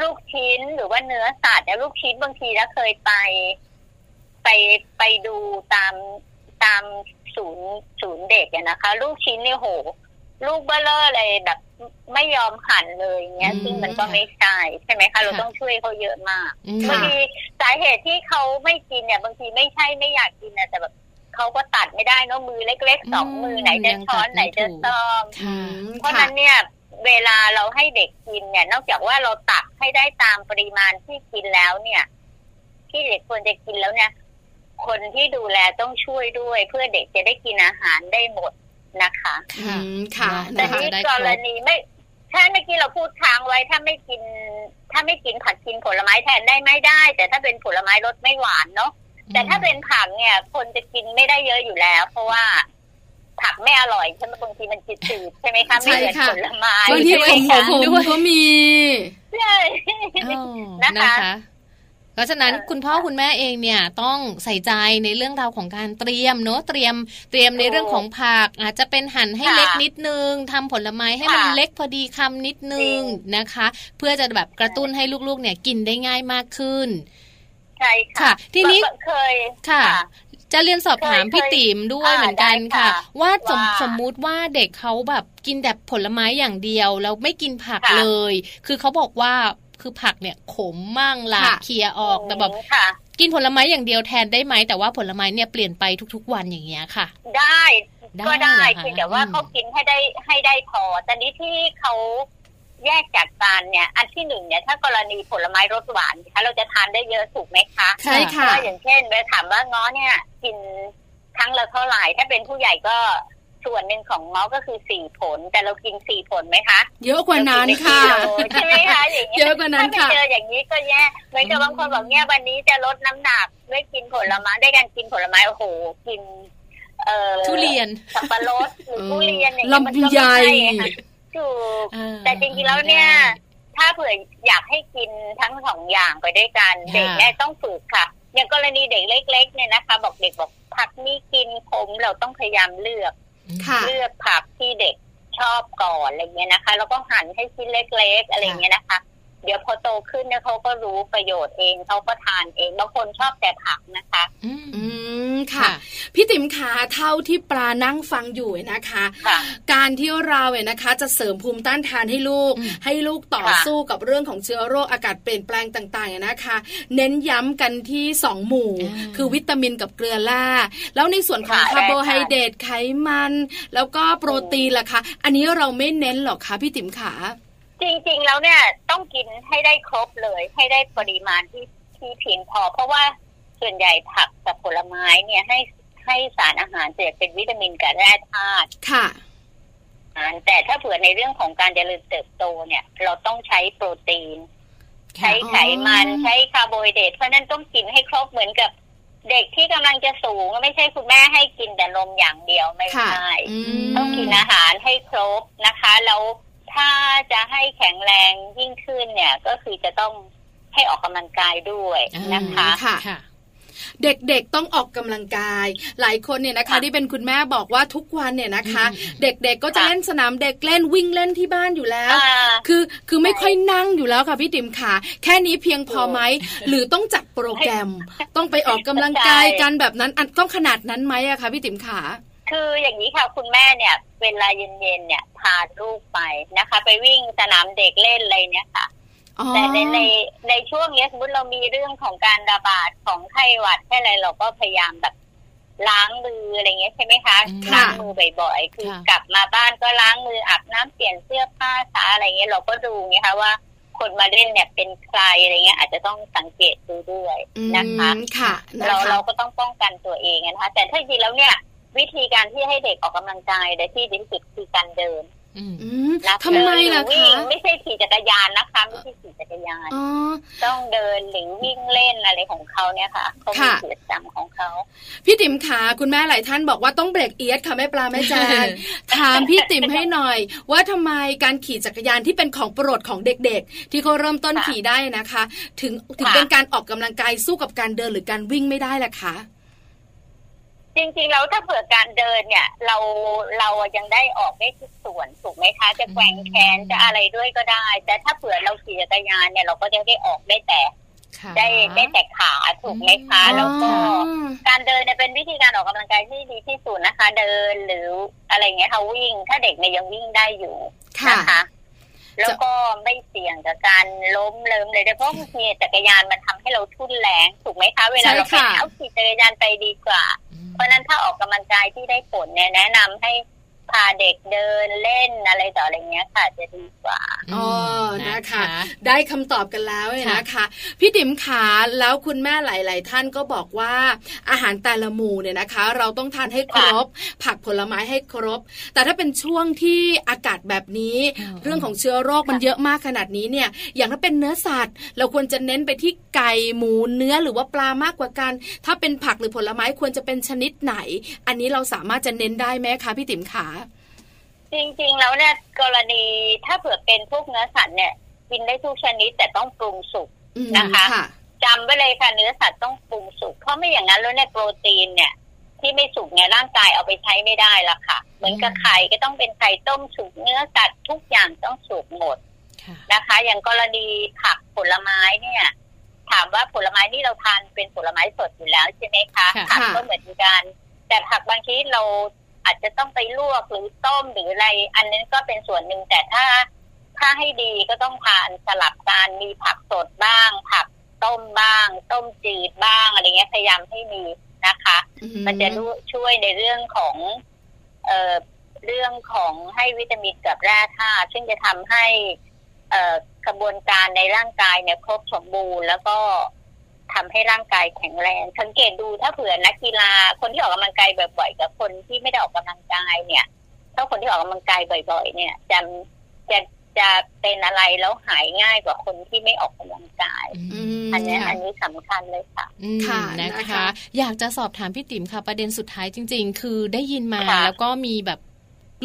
ลูกชิ้นหรือว่าเนื้อสัตว์เนี่ยลูกชิ้นบางทีนะเคยไปดูตามศูนย์เด็กเนี่ยนะคะลูกชิ้นเนี่ยโหลูกเบ้อเร่อเลยแบบไม่ยอมหั่นเลยเงี้ยซึ่งมันก็ไม่ใช่ใช่ไหมคะเราต้องช่วยเขาเยอะมากบางทีสาเหตุที่เขาไม่กินเนี่ยบางทีไม่ใช่ไม่อยากกินนะแต่แบบเขาก็ตัดไม่ได้เนาะมือเล็กๆสองมือไหนจะช้อนไหนจะซ่อมเพราะนั้นเนี่ยเวลาเราให้เด็กกินเนี่ยนอกจากว่าเราตักให้ได้ตามปริมาณที่กินแล้วเนี่ยที่เด็กควรจะกินแล้วเนี่ยคนที่ดูแลต้องช่วยด้วยเพื่อเด็กจะได้กินอาหารได้หมดนะคะค่ะแต่นี่กรณีไม่ใช่เมื่อกี้เราพูดค้างไว้ถ้าไม่กินผักกินผลไม้แทนได้ไม่ได้แต่ถ้าเป็นผลไม้รสไม่หวานเนาะแต่ถ้าเป็นผักเนี่ยคนจะกินไม่ได้เยอะอยู่แล้วเพราะว่าผักไม่อร่อยใช่ไหมบางทีมันจืดๆใช่ไหมคะไม่เหมือนผลไม้บางทีผมก็มีใช่นะคะเพราะฉะนั้นคุณพ่อคุณแม่เองเนี่ยต้องใส่ใจในเรื่องราวของการเตรียมเนาะเตรียมในเรื่องของผักอาจจะเป็นหั่นให้เล็กนิดนึงทำผลไม้ให้มันเล็กพอดีคำนิดนึงนะคะเพื่อจะแบบกระตุ้นให้ลูกๆเนี่ยกินได้ง่ายมากขึ้นใช่ค่ะทีนี้เคยค่ะจะเรียนสอบถามพี่ติ๋มด้วยเหมือนกันค่ะว่าสมมุติว่าเด็กเขาแบบกินแต่ผลไม้อย่างเดียวแล้วไม่กินผักเลยคือเขาบอกว่าคือผักเนี่ยขมมั่งล่ะเคลียออกแต่แบบกินผลไม้อย่างเดียวแทนได้ไหมแต่ว่าผลไม้เนี่ยเปลี่ยนไปทุกๆวันอย่างเงี้ยค่ะได้ก็ได้คือแต่ว่าเขากินให้ได้พอแต่นี้ที่เขาแยกจากกันเนี่ยอันที่หนึ่งเนี่ยถ้ากรณีผลไม้รสหวานนะคะเราจะทานได้เยอะถูกไหมคะใช่ค่ะอย่างเช่นเวลาถามว่าง้อเนี่ยกินครั้งละเท่าไหร่ถ้าเป็นผู้ใหญ่ก็ส่วนหนึ่งของง้อก็คือ4ผลแต่เรากิน4ผลไหมคะเยอะกว่านั้นค่ะใช่ไหมคะอย่างนี้เยอะกว่านั้นค่ะถ้าเจออย่างนี้ก็แย่เหมือนกับบางคนบอกเนี่ยวันนี้จะลดน้ำหนักด้วยกินผลไม้ด้วยการกินผลไม้โอ้โหกินทุเรียนสับปะรดหรือทุเรียนเนี่ยมันก็ไม่ใช่ค่ะถูกแต่จริงๆแล้วเนี่ยถ้าเผื่ออยากให้กินทั้ง2อย่างไปด้วยกันเด็กเนี่ยต้องฝึกค่ะอย่างกรณีเด็กเล็กๆเนี่ยนะคะบอกเด็กบอกผักนี่กินขมเราต้องพยายามเลือกผักที่เด็กชอบก่อนอะไรเงี้ยนะคะแล้วก็หั่นให้ชิ้นเล็กๆอะไรเงี้ยนะคะเดี๋ยวพอโตขึ้นเนี่ยเขาก็รู้ประโยชน์เองเขาก็ทานเองบางคนชอบแต่ผักนะคะค่ะพี่ติ๋มขาเท่าที่ปลานั่งฟังอยู่นะคะการที่เราเนี่ยนะคะจะเสริมภูมิต้านทานให้ลูกต่อสู้กับเรื่องของเชื้อโรคอากาศเปลี่ยนแปลงต่างๆเนี่ยนะคะเน้นย้ำกันที่2หมู่คือวิตามินกับเกลือแร่แล้วในส่วนของคาร์โบไฮเดรตไขมันแล้วก็โปรตีนล่ะคะอันนี้เราไม่เน้นหรอกคะพี่ติ๋มขาจริงๆแล้วเนี่ยต้องกินให้ได้ครบเลยให้ได้ปริมาณที่เพียงพอเพราะว่าส่วนใหญ่ผักกับผลไม้เนี่ยให้สารอาหารจะเป็นวิตามินกับแร่ธาตุค่ะแต่ถ้าเผื่อในเรื่องของการเจริญเติบโตเนี่ยเราต้องใช้โปรตีนใช้ไขมันใช้คาร์โบไฮเดรตเพราะนั้นต้องกินให้ครบเหมือนกับเด็กที่กำลังจะสูงไม่ใช่คุณแม่ให้กินแต่นมอย่างเดียวไม่ใช่ต้องกินอาหารให้ครบนะคะแล้วถ้าจะให้แข็งแรงยิ่งขึ้นเนี่ยก็คือจะต้องให้ออกกำลังกายด้วยนะคะค่ะเด็กๆต้องออกกำลังกายหลายคนเนี่ยนะคะที่เป็นคุณแม่บอกว่าทุกวันเนี่ยนะคะเด็กๆก็จะเล่นสนามเด็กเล่นวิ่งเล่นที่บ้านอยู่แล้วคือไม่ค่อยนั่งอยู่แล้วค่ะพี่ติ๋มค่ะแค่นี้เพียงพอไหมหรือต้องจัดโปรแกรมต้องไปออกกำลังกายกันแบบนั้นต้องขนาดนั้นไหมอะคะพี่ติ๋มค่ะ คืออย่างนี้ค่ะคุณแม่เนี่ยเวลาเย็นๆเนี่ยพาลูกไปนะคะไปวิ่งสนามเด็กเล่นอะไรเนี่ยค่ะแต่ในช่วงนี้สมมติเรามีเรื่องของการระบาดของไข้หวัดแค่อะไรเราก็พยายามแบบล้างมืออะไรเงี้ยใช่ไหมคะล้างมือบ่อยๆคือกลับมาบ้านก็ล้างมืออาบน้ำเปลี่ยนเสื้อผ้าสาอะไรเงี้ยเราก็ดูไงคะว่าคนมาเล่นเนี่ยเป็นใครอะไรเงี้ยอาจจะต้องสังเกตดูด้วยนะคะเราก็ต้องป้องกันตัวเองนะคะแต่ถ้าจริงแล้วเนี่ยวิธีการที่ให้เด็กออกกำลังกายโดยที่ดีที่สุดคือการเดินทำไมล่ะคะไม่ใช่ขี่จักรยานนะคะไม่ใช่ขี่จักรยานต้องเดินหรือวิ่งเล่นอะไรของเขาเนี่ยค่ะเขามีกิจกรรมของเขาพี่ติ๋มขาคุณแม่หลายท่านบอกว่าต้องเบรกเอียดค่ะแม่ปลาแม่จานถามพี่ติ๋มให้หน่อยว่าทำไมการขี่จักรยานที่เป็นของโปรดของเด็กๆที่เขาเริ่มต้นขี่ได้นะคะถึงเป็นการออกกำลังกายสู้กับการเดินหรือการวิ่งไม่ได้ล่ะคะจริงๆแล้วถ้าเผื่อการเดินเนี่ยเรายังได้ออกได้ทุกส่วนถูกไหมคะจะแกว่งแขนจะอะไรด้วยก็ได้แต่ถ้าเผื่อเราขี่จักรยานเนี่ยเราก็จะได้ออกได้แต่ได้แต่ขาถูกไหมคะแล้วก็การเดินเนี่ยเป็นวิธีการออกกำลังกายที่ดีที่สุดนะคะเดินหรืออะไรเงี้ยค่ะวิ่งถ้าเด็กเนี่ยยังวิ่งได้อยู่นะคะแล้วก็ไม่เสี่ยงกับการล้มเลิมเลยเพราะขี่จักรยานมันทำให้เราทุ่นแรงถูกไหมคะเวลาเราไปเอาขี่จักรยานไปดีกว่าเพราะนั้นถ้าออกกำลังกายที่ได้ผลเนี่ยแนะนำให้พาเด็กเดินเล่นอะไรต่ออะไรเงี้ยค่ะจะดีกว่าอ๋อนะคะได้คำตอบกันแล้วนะคะพี่ติ๋มขาแล้วคุณแม่หลายๆท่านก็บอกว่าอาหารแต่ละหมู่เนี่ยนะคะเราต้องทานให้ครบผักผลไม้ให้ครบแต่ถ้าเป็นช่วงที่อากาศแบบนี้เรื่องของเชื้อโรคมันเยอะมากขนาดนี้เนี่ยอย่างถ้าเป็นเนื้อสัตว์เราควรจะเน้นไปที่ไก่หมูเนื้อหรือว่าปลามากกว่ากันถ้าเป็นผักหรือผลไม้ควรจะเป็นชนิดไหนอันนี้เราสามารถจะเน้นได้ไหมคะพี่ติ๋มขาจริงๆแล้วเนี่ยกรณีถ้าเผื่อเป็นพวกเนื้อสัตว์เนี่ยกินได้ทุกชนิดแต่ต้องปรุงสุกนะคะจำไว้เลยค่ะเนื้อสัตว์ต้องปรุงสุกเพราะไม่อย่างนั้นแล้วเนี่ยโปรตีนเนี่ยที่ไม่สุกเนี่ยร่างกายเอาไปใช้ไม่ได้ละค่ะเหมือนกับไข่ก็ต้องเป็นไข่ต้มสุกเนื้อสัตว์ทุกอย่างต้องสุกหมดนะคะอย่างกรณีผักผลไม้เนี่ยถามว่าผลไม้นี่เราทานเป็นผลไม้สดอยู่แล้วใช่ไหมคะผักก็เหมือนกันแต่ผักบางทีเราอาจจะต้องไปลวกหรือต้มหรืออะไรอันนั้นก็เป็นส่วนหนึ่งแต่ถ้าให้ดีก็ต้องทานสลับกันมีผักสดบ้างผักต้มบ้างต้มจืดบ้างอะไรเงี้ยพยายามให้มีนะคะ mm-hmm. มันจะช่วยในเรื่องของให้วิตามินกับแร่ธาตุซึ่งจะทำให้กระบวนการในร่างกายเนี่ยครบสมบูรณ์แล้วก็ทำให้ร่างกายแข็งแรงสังเกตดูถ้าเผื่อนักกีฬาคนที่ออกกำลังกายบ่อยๆกับคนที่ไม่ได้ออกกำลังกายเนี่ยถ้าคนที่ออกกำลังกายบ่อยๆเนี่ยจะเป็นอะไรแล้วหายง่ายกว่าคนที่ไม่ออกกำลังกายอันนี้สำคัญเลยค่ะค่ะนะคะอยากจะสอบถามพี่ติ๋มค่ะประเด็นสุดท้ายจริงๆคือได้ยินมาแล้วก็มีแบบ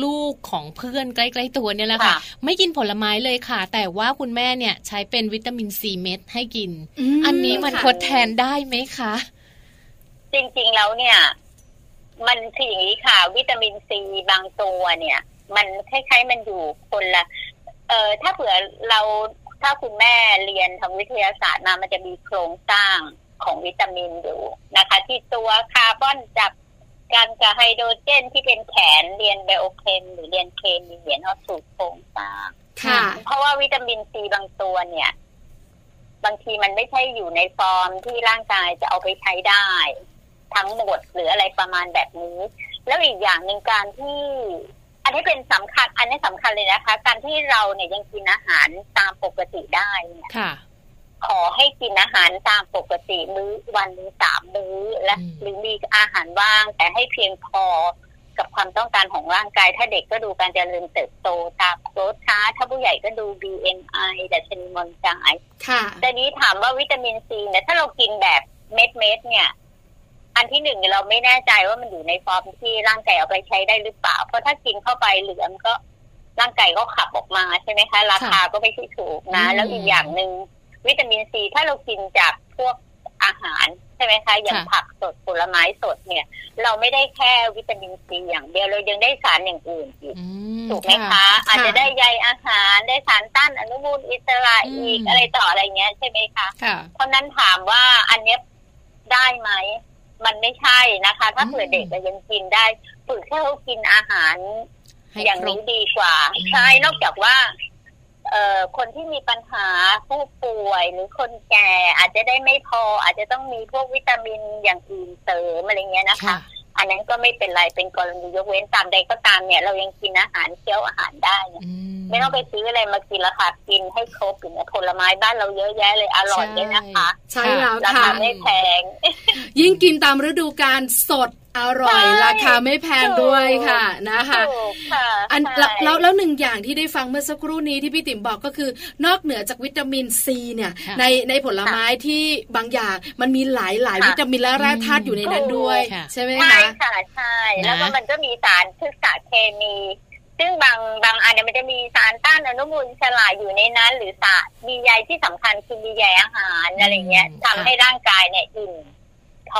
ลูกของเพื่อนใกล้ๆตัวเนี่ยแหละค่ะไม่กินผลไม้เลยค่ะแต่ว่าคุณแม่เนี่ยใช้เป็นวิตามินซีเม็ดให้กิน อันนี้มันทดแทนได้ไหมคะจริงๆแล้วเนี่ยมันคืออย่างนี้ค่ะวิตามินซีบางตัวเนี่ยมันคล้ายๆมันอยู่คนละถ้าเผื่อเราถ้าคุณแม่เรียนทางวิทยาศาสตร์มามันจะมีโครงสร้างของวิตามินอยู่นะคะที่ตัวคาร์บอนจับการกับไฮโดรเจนที่เป็นแขนเรียนไบโอเคมหรือเรียนเคมีเรียนเอาสูตรโครงสร้างเพราะว่าวิตามินซีบางตัวเนี่ยบางทีมันไม่ใช่อยู่ในฟอร์มที่ร่างกายจะเอาไปใช้ได้ทั้งหมดหรืออะไรประมาณแบบนี้แล้วอีกอย่างนึงการที่อันนี้เป็นสำคัญอันนี้สำคัญเลยนะคะการที่เราเนี่ยยังกินอาหารตามปกติได้เนี่ยขอให้กินอาหารตามปกติมื้อวันนึง3มื้อและหรือมีอาหารว่างแต่ให้เพียงพอกับความต้องการของร่างกายถ้าเด็กก็ดูการเจริญเติบโตตามโรดช้าถ้าผู้ใหญ่ก็ดู BMI ดัชนีมวลกายค่ะแต่นี้ถามว่าวิตามินซีเนี่ยถ้าเรากินแบบเม็ดๆเนี่ยอันที่หนึ่งเราไม่แน่ใจว่ามันอยู่ในฟอร์มที่ร่างกายเอาไปใช้ได้หรือเปล่าเพราะถ้ากินเข้าไปเหลือมันก็ร่างกายก็ขับออกมาใช่ไหมคะราคาก็ไม่ใช่ถูกนะแล้วอีกอย่างนึงวิตามินซีถ้าเรากินจากพวกอาหารใช่ไหมคะอย่างผักสดผลไม้สดเนี่ยเราไม่ได้แค่วิตามินซีอย่างเดียวเรายังได้สารอย่างอื่นอีกถูกไหมคะอาจจะได้ใยอาหารได้สารต้านอนุมูลอิสระอีกอะไรต่ออะไรเงี้ยใช่ไหมคะเพราะนั้นถามว่าอันเนี้ยได้ไหม มันไม่ใช่นะคะถ้าเผื่อเด็กจะยังกินได้ฝึกให้เขากินอาหารอย่างนี้ดีกว่าใช่นอกจากว่าคนที่มีปัญหาผู้ป่วยหรือคนแก่อาจจะได้ไม่พออาจจะต้องมีพวกวิตามินอย่างอื่นเสริมอะไรเงี้ยนะคะอันนั้นก็ไม่เป็นไรเป็นกรณียกเว้นตามใดก็ตามเนี่ยเรายังกินอาหารเคี้ยวอาหารได้ไม่ต้องไปซื้ออะไรมากินละค่ะกินให้ครบอย่างผลไม้บ้านเราเยอะแยะเลยอร่อยด้วยนะคะใช่แล้วค่ะราคาไม่แพงยิ่งกินตามฤดูกาลสดอร่อยราคาไม่แพงด้วยค่ะนะคะอันแล้วหนึ่งอย่างที่ได้ฟังเมื่อสักครู่นี้ที่พี่ติ๋มบอกก็คือนอกเหนือจากวิตามินซีเนี่ยในผลไม้ที่บางอย่างมันมีหลายวิตามินและแร่ธาตุอยู่ในนั้นด้วยใช่ไหมคะใช่ค่ะใช่แล้วก็มันก็มีสารพฤกษเคมีซึ่งบางอันเนี่ยมันจะมีสารต้านอนุมูลอิสระอยู่ในนั้นหรือสารมีใยที่สำคัญคือมีใยอาหารอะไรเงี้ยทำให้ร่างกายเนี่ยอิ่ม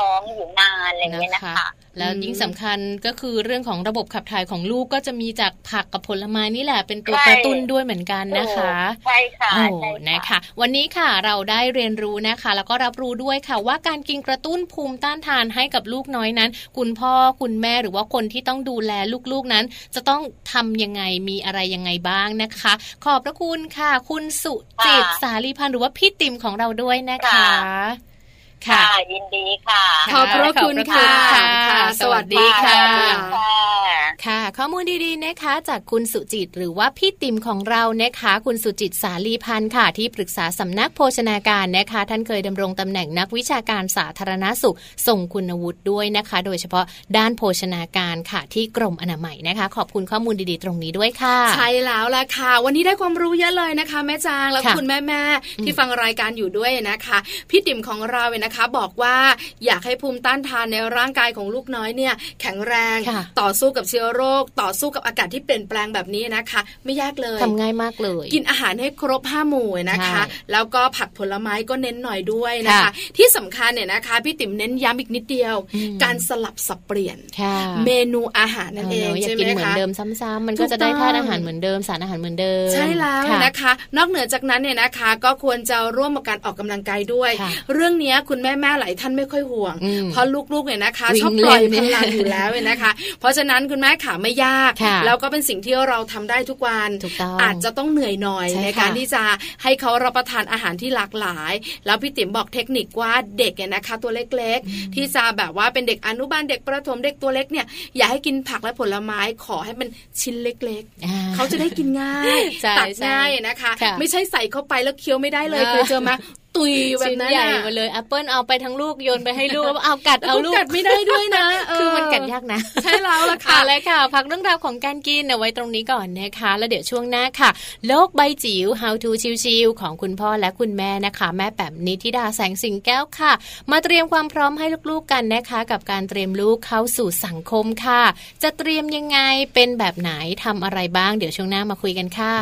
ท้องอยู่นานอะไรเงี้ยนะคะแล้วยิ่งสำคัญก็คือเรื่องของระบบขับถ่ายของลูกก็จะมีจากผักกับผลไม้นี่แหละเป็นตัวกระตุ้นด้วยเหมือนกันนะคะใช่ค่ะโอ้นะคะวันนี้ค่ะเราได้เรียนรู้นะคะแล้วก็รับรู้ด้วยค่ะว่าการกินกระตุ้นภูมิต้านทานให้กับลูกน้อยนั้นคุณพ่อคุณแม่หรือว่าคนที่ต้องดูแลลูกนั้นจะต้องทำยังไงมีอะไรยังไงบ้างนะคะขอบพระคุณค่ะคุณสุจิตสาลีพันธ์หรือว่าพี่ติ๋มของเราด้วยนะคะค่ะยินดีค่ะขอบพระคุณค่ะสวัสดีค่ะค่ะข้อมูลดีๆนะคะจากคุณสุจิตหรือว่าพี่ติ๋มของเรานะคะคุณสุจิตสาลีพันธ์ค่ะที่ปรึกษาสำนักโภชนาการนะคะท่านเคยดำรงตำแหน่งนักวิชาการสาธารณสุขทรงคุณวุฒิด้วยนะคะโดยเฉพาะด้านโภชนาการค่ะที่กรมอนามัยนะคะขอบคุณข้อมูลดีๆตรงนี้ด้วยค่ะใช่แล้วล่ะค่ะวันนี้ได้ความรู้เยอะเลยนะคะแม่จางและคุณแม่ๆที่ฟังรายการอยู่ด้วยนะคะพี่ติ๋มของเรานะคะบอกว่าอยากให้ภูมิต้านทานในร่างกายของลูกน้อยเนี่ยแข็งแรงต่อสู้กับเชื้อโรคต่อสู้กับอากาศที่เปลี่ยนแปลงแบบนี้นะคะไม่ยากเลยทำง่ายมากเลยกินอาหารให้ครบ5หมู่นะคะแล้วก็ผักผลไม้ก็เน้นหน่อยด้วยนะคะที่สำคัญเนี่ยนะคะพี่ติ๋มเน้นย้ำอีกนิดเดียวการสลับสับเปลี่ยนเมนูอาหารนั่นเองใช่ไหมคะอยากกินเหมือนเดิมซ้ำๆมันก็จะได้ธาตุอาหารเหมือนเดิมสารอาหารเหมือนเดิมใช่แล้วนะคะนอกเหนือจากนั้นเนี่ยนะคะก็ควรจะร่วมกับการออกกำลังกายด้วยเรื่องนี้คุณแม่หลายท่านไม่ค่อยห่วงเพราะลูกๆเนี่ยนะคะชอบปล่อยพลังอยู่แล้วเนี่ยนะคะเพราะฉะนั้นคุณแม่ขาไม่ยากแล้วก็เป็นสิ่งที่เราทำได้ทุกวันอาจจะต้องเหนื่อยหน่อยในการที่จะให้เขารับประทานอาหารที่หลากหลายแล้วพี่ติ๋มบอกเทคนิคว่าเด็กเนี่ยนะคะตัวเล็กๆที่จะแบบว่าเป็นเด็กอนุบาลเด็กประถมเด็กตัวเล็กเนี่ยอย่าให้กินผักและผลไม้ขอให้มันชิ้นเล็กๆเขาจะได้กินง่ายตัดง่ายนะคะไม่ใช่ใส่เข้าไปแล้วเคี้ยวไม่ได้เลยเคยเจอมาตุยแบบนั้นใหญ่มาเลยแอปเปิ้ลเอาไปทั้งลูกโยนไปให้ลูกเอากัดเอาลูกกัดไม่ได้ด้วยนะคือมันกัดยากนะใช่แล้วล่ะค่ะเลยค่ะพักเรื่องราวของการกินเอาไว้ตรงนี้ก่อนนะคะแล้วเดี๋ยวช่วงหน้าค่ะโลกใบจิ๋ว How to ชิวๆของคุณพ่อและคุณแม่นะคะแม่แป๋มนิธิดาแสงสิงแก้วค่ะมาเตรียมความพร้อมให้ลูกๆกันนะคะกับการเตรียมลูกเข้าสู่สังคมค่ะจะเตรียมยังไงเป็นแบบไหนทำอะไรบ้างเดี๋ยวช่วงหน้ามาคุยกันค่ะ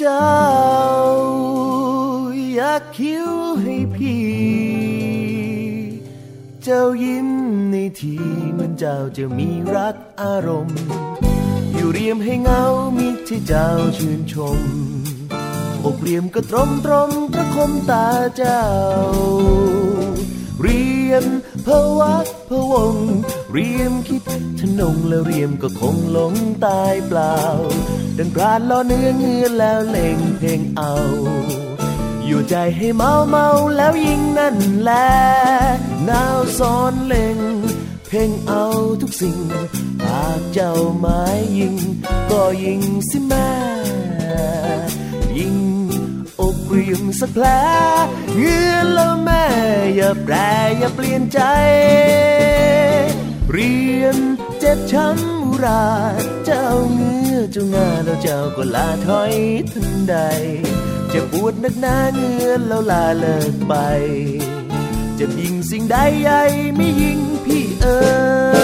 เจ้าอยากคิ้วให้พี่เจ้ายิ้มในทีมันเจ้าจะมีรักอารมณ์อยู่เรียมให้เงามิดที่เจ้าชื่นชมอกเรียมก็ตรงประคมตาเจ้าเรียมพวักพวงเรียมคิดทะนงและเรียมก็คงหลงตายเปล่าดังกลาดล้อเนื้อเงือแล้วเล่งเพลงเอาอยู่ใจให้เมาแล้วยิ่งนั่นแลนาวสอนเล่งเพลงเอาทุกสิ่งหากเจ้าหมายยิ่งก็ยิ่งสิแม่ยิ่งอกเรียมสักแผลเงือแล้วแม่อย่าแปรอย่าเปลี่ยนใจเรียนเจ็บช้ำอุราเจ้าเงือเจ้างาแล้วเจ้าก็ลาถอยทันใดจะปวดนักหนาเงือแล้วลาเลิกไป จะยิงสิ่งใดใหญ่ไม่ยิงพี่เอ๋ย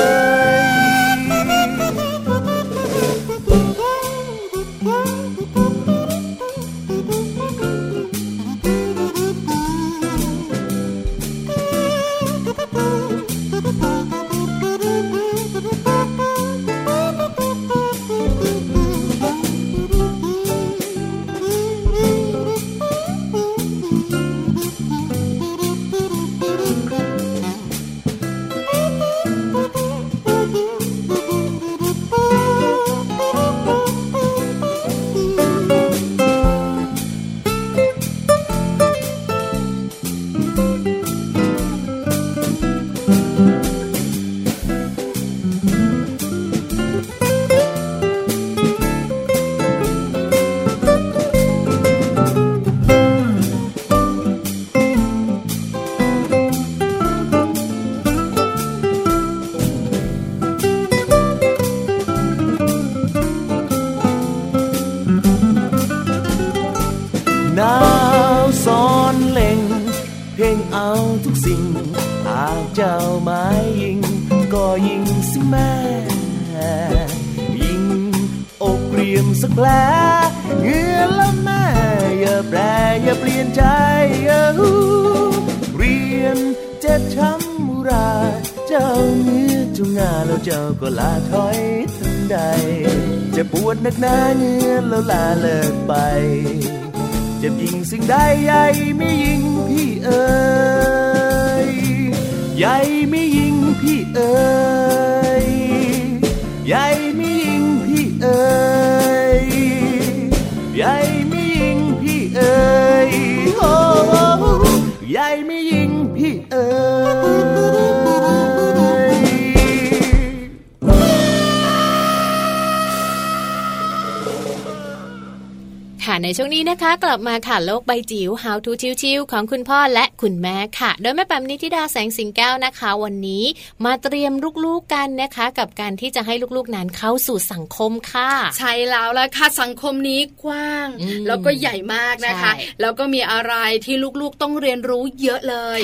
ในช่วงนี้นะคะกลับมาค่ะโลกใบจิ๋ว How to ชิวๆของคุณพ่อและคุณแม่ค่ะโดยแม่แปมนิติดาแสงสิงแก้วนะคะวันนี้มาเตรียมลูกๆกันนะคะกับการที่จะให้ลูกๆนั้นเข้าสู่สังคมค่ะใช่แล้วล่ะค่ะสังคมนี้กว้างแล้วก็ใหญ่มากนะคะแล้วก็มีอะไรที่ลูกๆต้องเรียนรู้เยอะเลย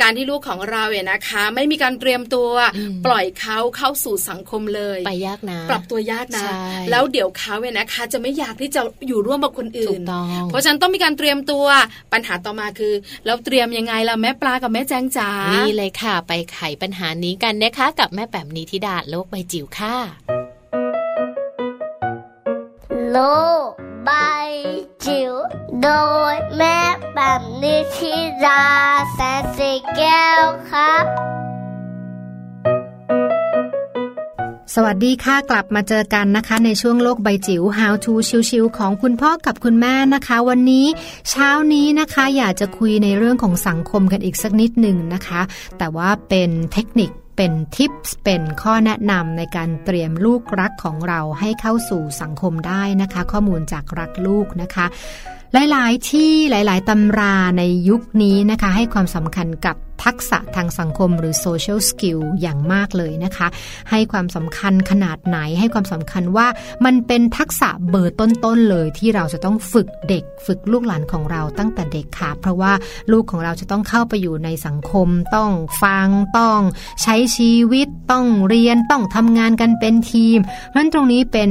การที่ลูกของเราเนี่ยนะคะไม่มีการเตรียมตัวปล่อยเขาเข้าสู่สังคมเลยไปยากนะปรับตัวยากนะแล้วเดี๋ยวเขาเนี่ยนะคะจะไม่อยากที่จะอยู่ร่วมกับคนอื่นเพราะฉะนั้นต้องมีการเตรียมตัวปัญหาต่อมาคือเราเตรียมยังไงล่ะแม่ปลากับแม่แจงจ๋านี่เลยค่ะไปไขปัญหานี้กันนะคะกับแม่แปมนิธิดาโลกใบจิ๋วค่ะโลกใบจิ๋วโดยแม่แปมนิธิดาแสนสีแก้วครับสวัสดีค่ะกลับมาเจอกันนะคะในช่วงโลกใบจิ๋ว How to ชิวๆของคุณพ่อกับคุณแม่นะคะวันนี้เช้านี้นะคะอยากจะคุยในเรื่องของสังคมกันอีกสักนิดหนึ่งนะคะแต่ว่าเป็นเทคนิคเป็นทิปส์เป็นข้อแนะนำในการเตรียมลูกรักของเราให้เข้าสู่สังคมได้นะคะข้อมูลจากรักลูกนะคะหลายๆที่หลายๆตำราในยุคนี้นะคะให้ความสำคัญกับทักษะทางสังคมหรือ social skill อย่างมากเลยนะคะให้ความสำคัญขนาดไหนให้ความสำคัญว่ามันเป็นทักษะเบอร์ต้นๆเลยที่เราจะต้องฝึกเด็กฝึกลูกหลานของเราตั้งแต่เด็กค่ะเพราะว่าลูกของเราจะต้องเข้าไปอยู่ในสังคมต้องฟังต้องใช้ชีวิตต้องเรียนต้องทำงานกันเป็นทีมเพราะฉะนั้นตรงนี้เป็น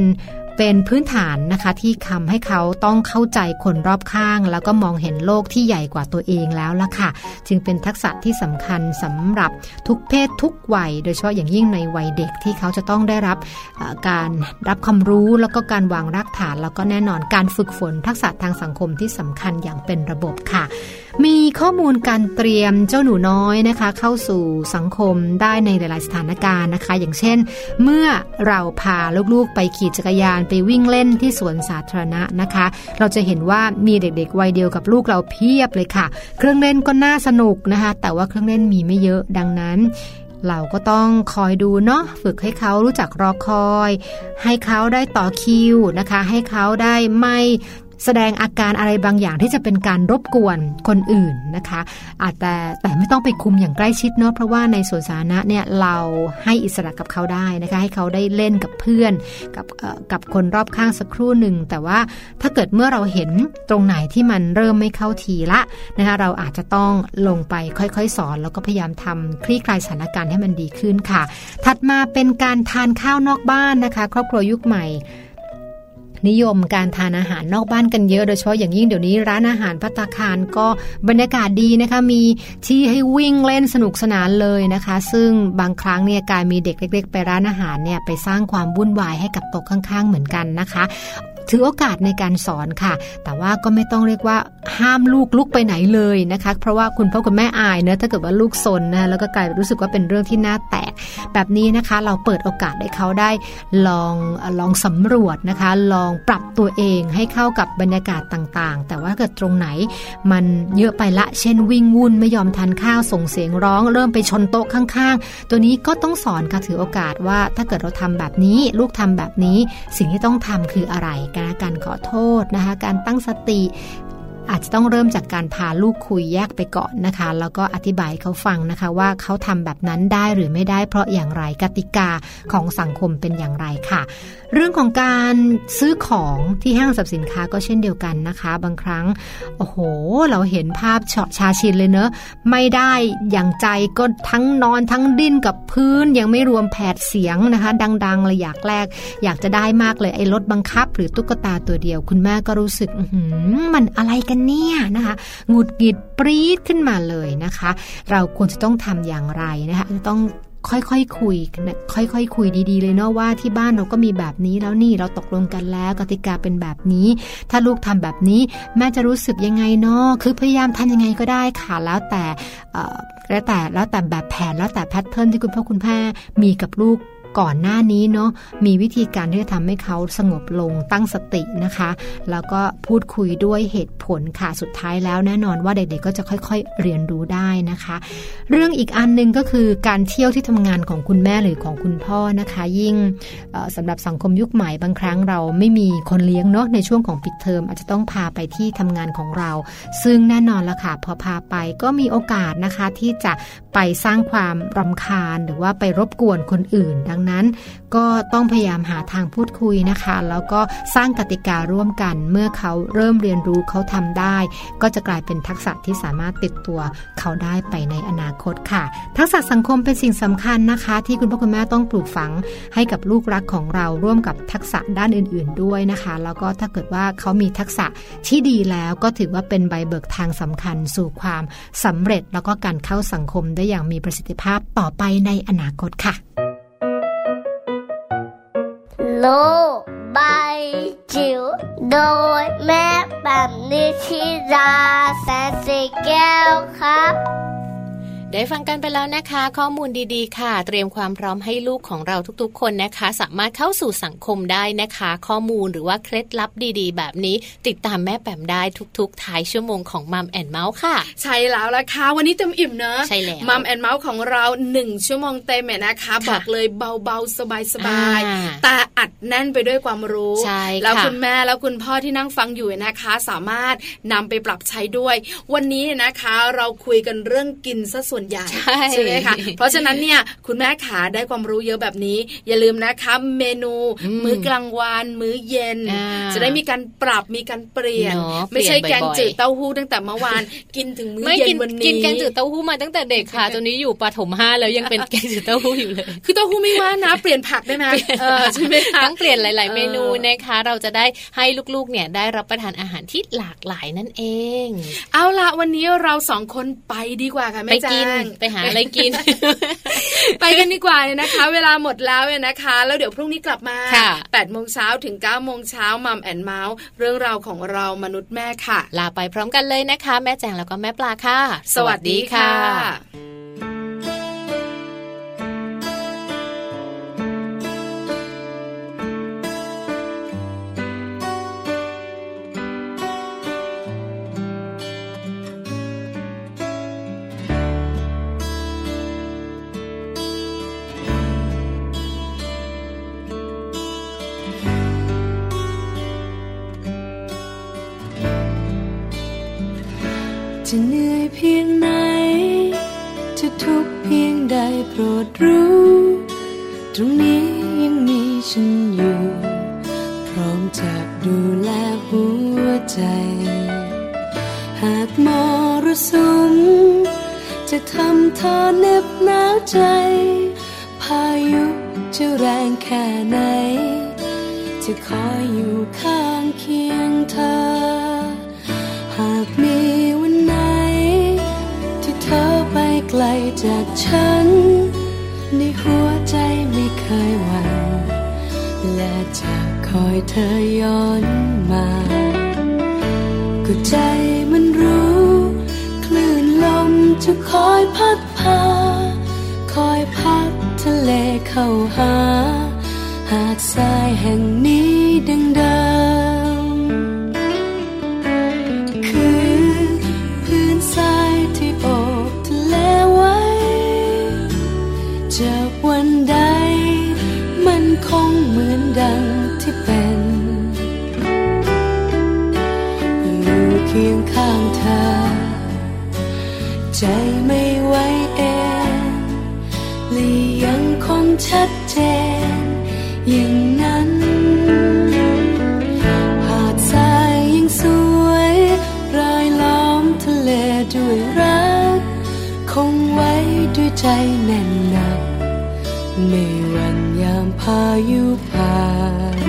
พื้นฐานนะคะที่ทำให้เขาต้องเข้าใจคนรอบข้างแล้วก็มองเห็นโลกที่ใหญ่กว่าตัวเองแล้วล่ะค่ะจึงเป็นทักษะที่สำคัญสำหรับทุกเพศทุกวัยโดยเฉพาะอย่างยิ่งในวัยเด็กที่เขาจะต้องได้รับการรับความรู้แล้วก็การวางรากฐานแล้วก็แน่นอนการฝึกฝนทักษะทางสังคมที่สำคัญอย่างเป็นระบบค่ะมีข้อมูลการเตรียมเจ้าหนูน้อยนะคะเข้าสู่สังคมได้ในหลายๆสถานการณ์นะคะอย่างเช่นเมื่อเราพาลูกๆไปขี่จักรยานไปวิ่งเล่นที่สวนสาธารณะนะคะเราจะเห็นว่ามีเด็กๆวัยเดียวกับลูกเราเพียบเลยค่ะเครื่องเล่นก็น่าสนุกนะคะแต่ว่าเครื่องเล่นมีไม่เยอะดังนั้นเราก็ต้องคอยดูเนาะฝึกให้เขารู้จักรอคอยให้เขาได้ต่อคิวนะคะให้เขาได้ไม่ แสดงอาการอะไรบางอย่างที่จะเป็นการรบกวนคนอื่นนะคะอาจแต่ไม่ต้องไปคุมอย่างใกล้ชิดเนาะเพราะว่าในสวนสาธารณะเนี่ยเราให้อิสระกับเขาได้นะคะให้เขาได้เล่นกับเพื่อนกับคนรอบข้างสักครู่หนึ่งแต่ว่าถ้าเกิดเมื่อเราเห็นตรงไหนที่มันเริ่มไม่เข้าทีละนะคะเราอาจจะต้องลงไปค่อยๆสอนแล้วก็พยายามทำคลี่คลายสถานการณ์ให้มันดีขึ้นค่ะถัดมาเป็นการทานข้าวนอกบ้านนะคะครอบครัวยุคใหม่นิยมการทานอาหารนอกบ้านกันเยอะโดยเฉพาะอย่างยิ่งเดี๋ยวนี้ร้านอาหารภัตตาคารก็บรรยากาศดีนะคะมีที่ให้วิ่งเล่นสนุกสนานเลยนะคะซึ่งบางครั้งเนี่ยการมีเด็กเล็กๆไปร้านอาหารเนี่ยไปสร้างความวุ่นวายให้กับโต๊ะข้างๆเหมือนกันนะคะถือโอกาสในการสอนค่ะแต่ว่าก็ไม่ต้องเรียกว่าห้ามลูกลุกไปไหนเลยนะคะเพราะว่าคุณพ่อคุณแม่อายเนอะถ้าเกิดว่าลูกซนนะแล้วก็กลายรู้สึกว่าเป็นเรื่องที่น่าแตกแบบนี้นะคะเราเปิดโอกาสให้เขาได้ลองสำรวจนะคะลองปรับตัวเองให้เข้ากับบรรยากาศต่างๆแต่ว่าเกิดตรงไหนมันเยอะไปละเช่นวิ่งวุ่นไม่ยอมทานข้าวส่งเสียงร้องเริ่มไปชนโต๊ะข้างๆตัวนี้ก็ต้องสอนค่ะถือโอกาสว่าถ้าเกิดเราทำแบบนี้ลูกทำแบบนี้สิ่งที่ต้องทำคืออะไรการขอโทษนะคะการตั้งสติอาจจะต้องเริ่มจากการพาลูกคุยแยกไปก่อนนะคะแล้วก็อธิบายเขาฟังนะคะว่าเขาทำแบบนั้นได้หรือไม่ได้เพราะอย่างไรกติกาของสังคมเป็นอย่างไรค่ะเรื่องของการซื้อของที่ห้างสรรพสินค้าก็เช่นเดียวกันนะคะบางครั้งโอ้โหเราเห็นภาพชาชินเลยเนอะไม่ได้อย่างใจก็ทั้งนอนทั้งดิ้นกับพื้นยังไม่รวมแผดเสียงนะคะดังๆเลยอยากแลกอยากจะได้มากเลยไอ้รถบังคับหรือตุ๊กตาตัวเดียวคุณแม่ก็รู้สึกมันอะไรกันเนี่ยนะคะหงุดหงิดปรี๊ดขึ้นมาเลยนะคะเราควรจะต้องทำอย่างไรนะคะต้องค่อยๆคุยดีๆเลยเนาะว่าที่บ้านเราก็มีแบบนี้แล้วนี่เราตกลงกันแล้วกติกาเป็นแบบนี้ถ้าลูกทำแบบนี้แม่จะรู้สึกยังไงเนาะคือพยายามทำยังไงก็ได้ค่ะแล้วแต่แบบแผนแล้วแต่แพทเทิร์นที่คุณพ่อคุณแม่มีกับลูกก่อนหน้านี้เนาะมีวิธีการที่จะทำให้เขาสงบลงตั้งสตินะคะแล้วก็พูดคุยด้วยเหตุผลค่ะสุดท้ายแล้วแน่นอนว่าเด็กๆก็จะค่อยๆเรียนรู้ได้นะคะเรื่องอีกอันนึงก็คือการเที่ยวที่ทำงานของคุณแม่หรือของคุณพ่อนะคะยิ่งสำหรับสังคมยุคใหม่บางครั้งเราไม่มีคนเลี้ยงเนาะในช่วงของปิดเทอมอาจจะต้องพาไปที่ทำงานของเราซึ่งแน่นอนละค่ะพอพาไปก็มีโอกาสนะคะที่จะไปสร้างความรำคาญหรือว่าไปรบกวนคนอื่นดังนั้นก็ต้องพยายามหาทางพูดคุยนะคะแล้วก็สร้างกติการ่วมกันเมื่อเขาเริ่มเรียนรู้เขาทำได้ก็จะกลายเป็นทักษะที่สามารถติดตัวเขาได้ไปในอนาคตค่ะทักษะสังคมเป็นสิ่งสำคัญนะคะที่คุณพ่อคุณแม่ต้องปลูกฝังให้กับลูกรักของเราร่วมกับทักษะด้านอื่นๆด้วยนะคะแล้วก็ถ้าเกิดว่าเขามีทักษะที่ดีแล้วก็ถือว่าเป็นใบเบิกทางสำคัญสู่ความสำเร็จแล้วก็การเข้าสังคมได้อย่างมีประสิทธิภาพต่อไปในอนาคตค่ะโลกใบจิ๋วโดยแม่แบบนิชิราแสนสีแก้วครับได้ฟังกันไปแล้วนะคะข้อมูลดีๆค่ะเตรียมความพร้อมให้ลูกของเราทุกๆคนนะคะสามารถเข้าสู่สังคมได้นะคะข้อมูลหรือว่าเคล็ดลับดีๆแบบนี้ติดตามแม่แปมได้ทุกๆท้ายชั่วโมงของ Mom & Mouse ค่ะใช่แล้วล่ะค่ะวันนี้เต็มอิ่มเนอะใช่แล้ว Mom & Mouse ของเรา1ชั่วโมงเต็มเลยนะคะบอกเลยเบาๆสบายๆตาอัดแน่นไปด้วยความรู้แล้วคุณแม่แล้วคุณพ่อที่นั่งฟังอยู่นะคะสามารถนำไปปรับใช้ด้วยวันนี้นะคะเราคุยกันเรื่องกินซะส่วนใช่ไหมคะเพราะฉะนั้นเนี่ยคุณแม่ขาได้ความรู้เยอะแบบนี้อย่าลืมนะคะเมนูมื้อกลางวันมื้อเย็นจะได้มีการปรับมีการเปลี่ยนไม่ใช่แกงจืดเต้าหู้ตั้งแต่เมื่อวานกินถึงมื้อเย็นวันนี้กินแกงจืดเต้าหู้มาตั้งแต่เด็กค่ะตอนนี้อยู่ประถม5แล้วยังเป็นแกงจืดเต้าหู้อยู่เลยคือเต้าหู้ไม่ว่านะเปลี่ยนผักได้ไหมใช่ไหมคะต้องเปลี่ยนหลายๆเมนูนะคะเราจะได้ให้ลูกๆเนี่ยได้รับประทานอาหารที่หลากหลายนั่นเองเอาละวันนี้เราสองคนไปดีกว่าค่ะแม่จ้าไปหาอะไรกิน ไปกันดีกว่านะคะเวลาหมดแล้วนะคะแล้วเดี๋ยวพรุ่งนี้กลับมา 8 โมงเช้าถึง 9 โมงเช้า Mom and Mouse เรื่องราวของเรามนุษย์แม่ค่ะลาไปพร้อมกันเลยนะคะแม่แจงแล้วก็แม่ปลาค่ะสวัสดีค่ะ จะเหนื่อยเพียงไหนจะทุกข์เพียงใดโปรดรู้ตรงนี้ยังมีฉันอยู่พร้อมจะดูแลหัวใจหากมรสุมจะทำเธอเหน็บหนาวใจพายุจะแรงแค่ไหนจะคอยอยู่ข้างเคียงเธอหากมีวันไหนที่เธอไปไกลจากฉันในหัวใจไม่เคยหวั่นและจะคอยเธอย้อนมาก็ใจมันรู้คลื่นลมจะคอยพัดพาคอยพัดทะเลเข้าหาหาดทรายแห่งนี้ดังเดิมคือพื้นทรายที่โอบทะเลไว้จากวันใดมันคงเหมือนดังที่เป็นอยู่เคียงข้างเธอใจไม่ไหวเองและยังคงชัดเจนอย่างนั้นหาดทรายยังสวยรายล้อมทะเลด้วยรักคงไว้ด้วยใจแน่นหนักไม่หวั่นยามพายุผ่าน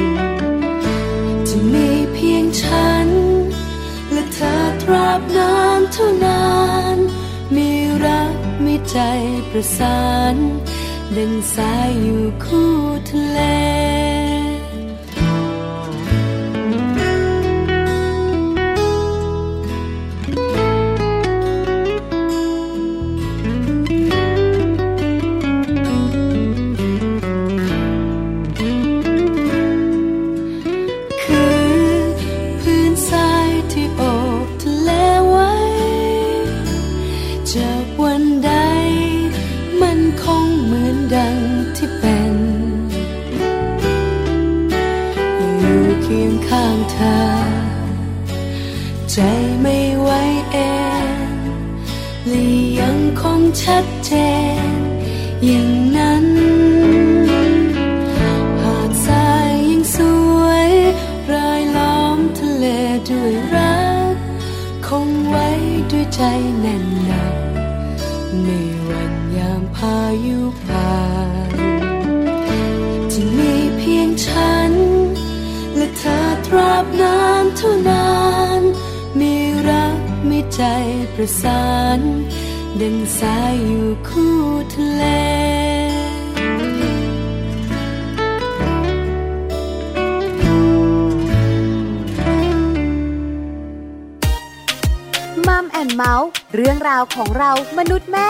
จะมีเพียงฉันและเธอตราบนานเท่านานมีรักมีใจประสานดังสายอยู่คู่ทะเลคือพื้นทรายที่โอบทะเลไว้จากวันใดมันคงเหมือนดังที่เป็นอยู่เคียงข้างเธอใจไม่ไหวเองและยังคงชัดเจนอย่างนั้นหาดทรายยังสวยรายล้อมทะเลด้วยรักคงไว้ด้วยใจแน่นหนักไม่หวั่นยามพายุผ่านจะมีเพียงฉันและเธอตราบนานเท่านานมีรักมีใจประสานดังสายอยู่คู่ทะเลมัมแอนด์เมาส์เรื่องราวของเรามนุษย์แม่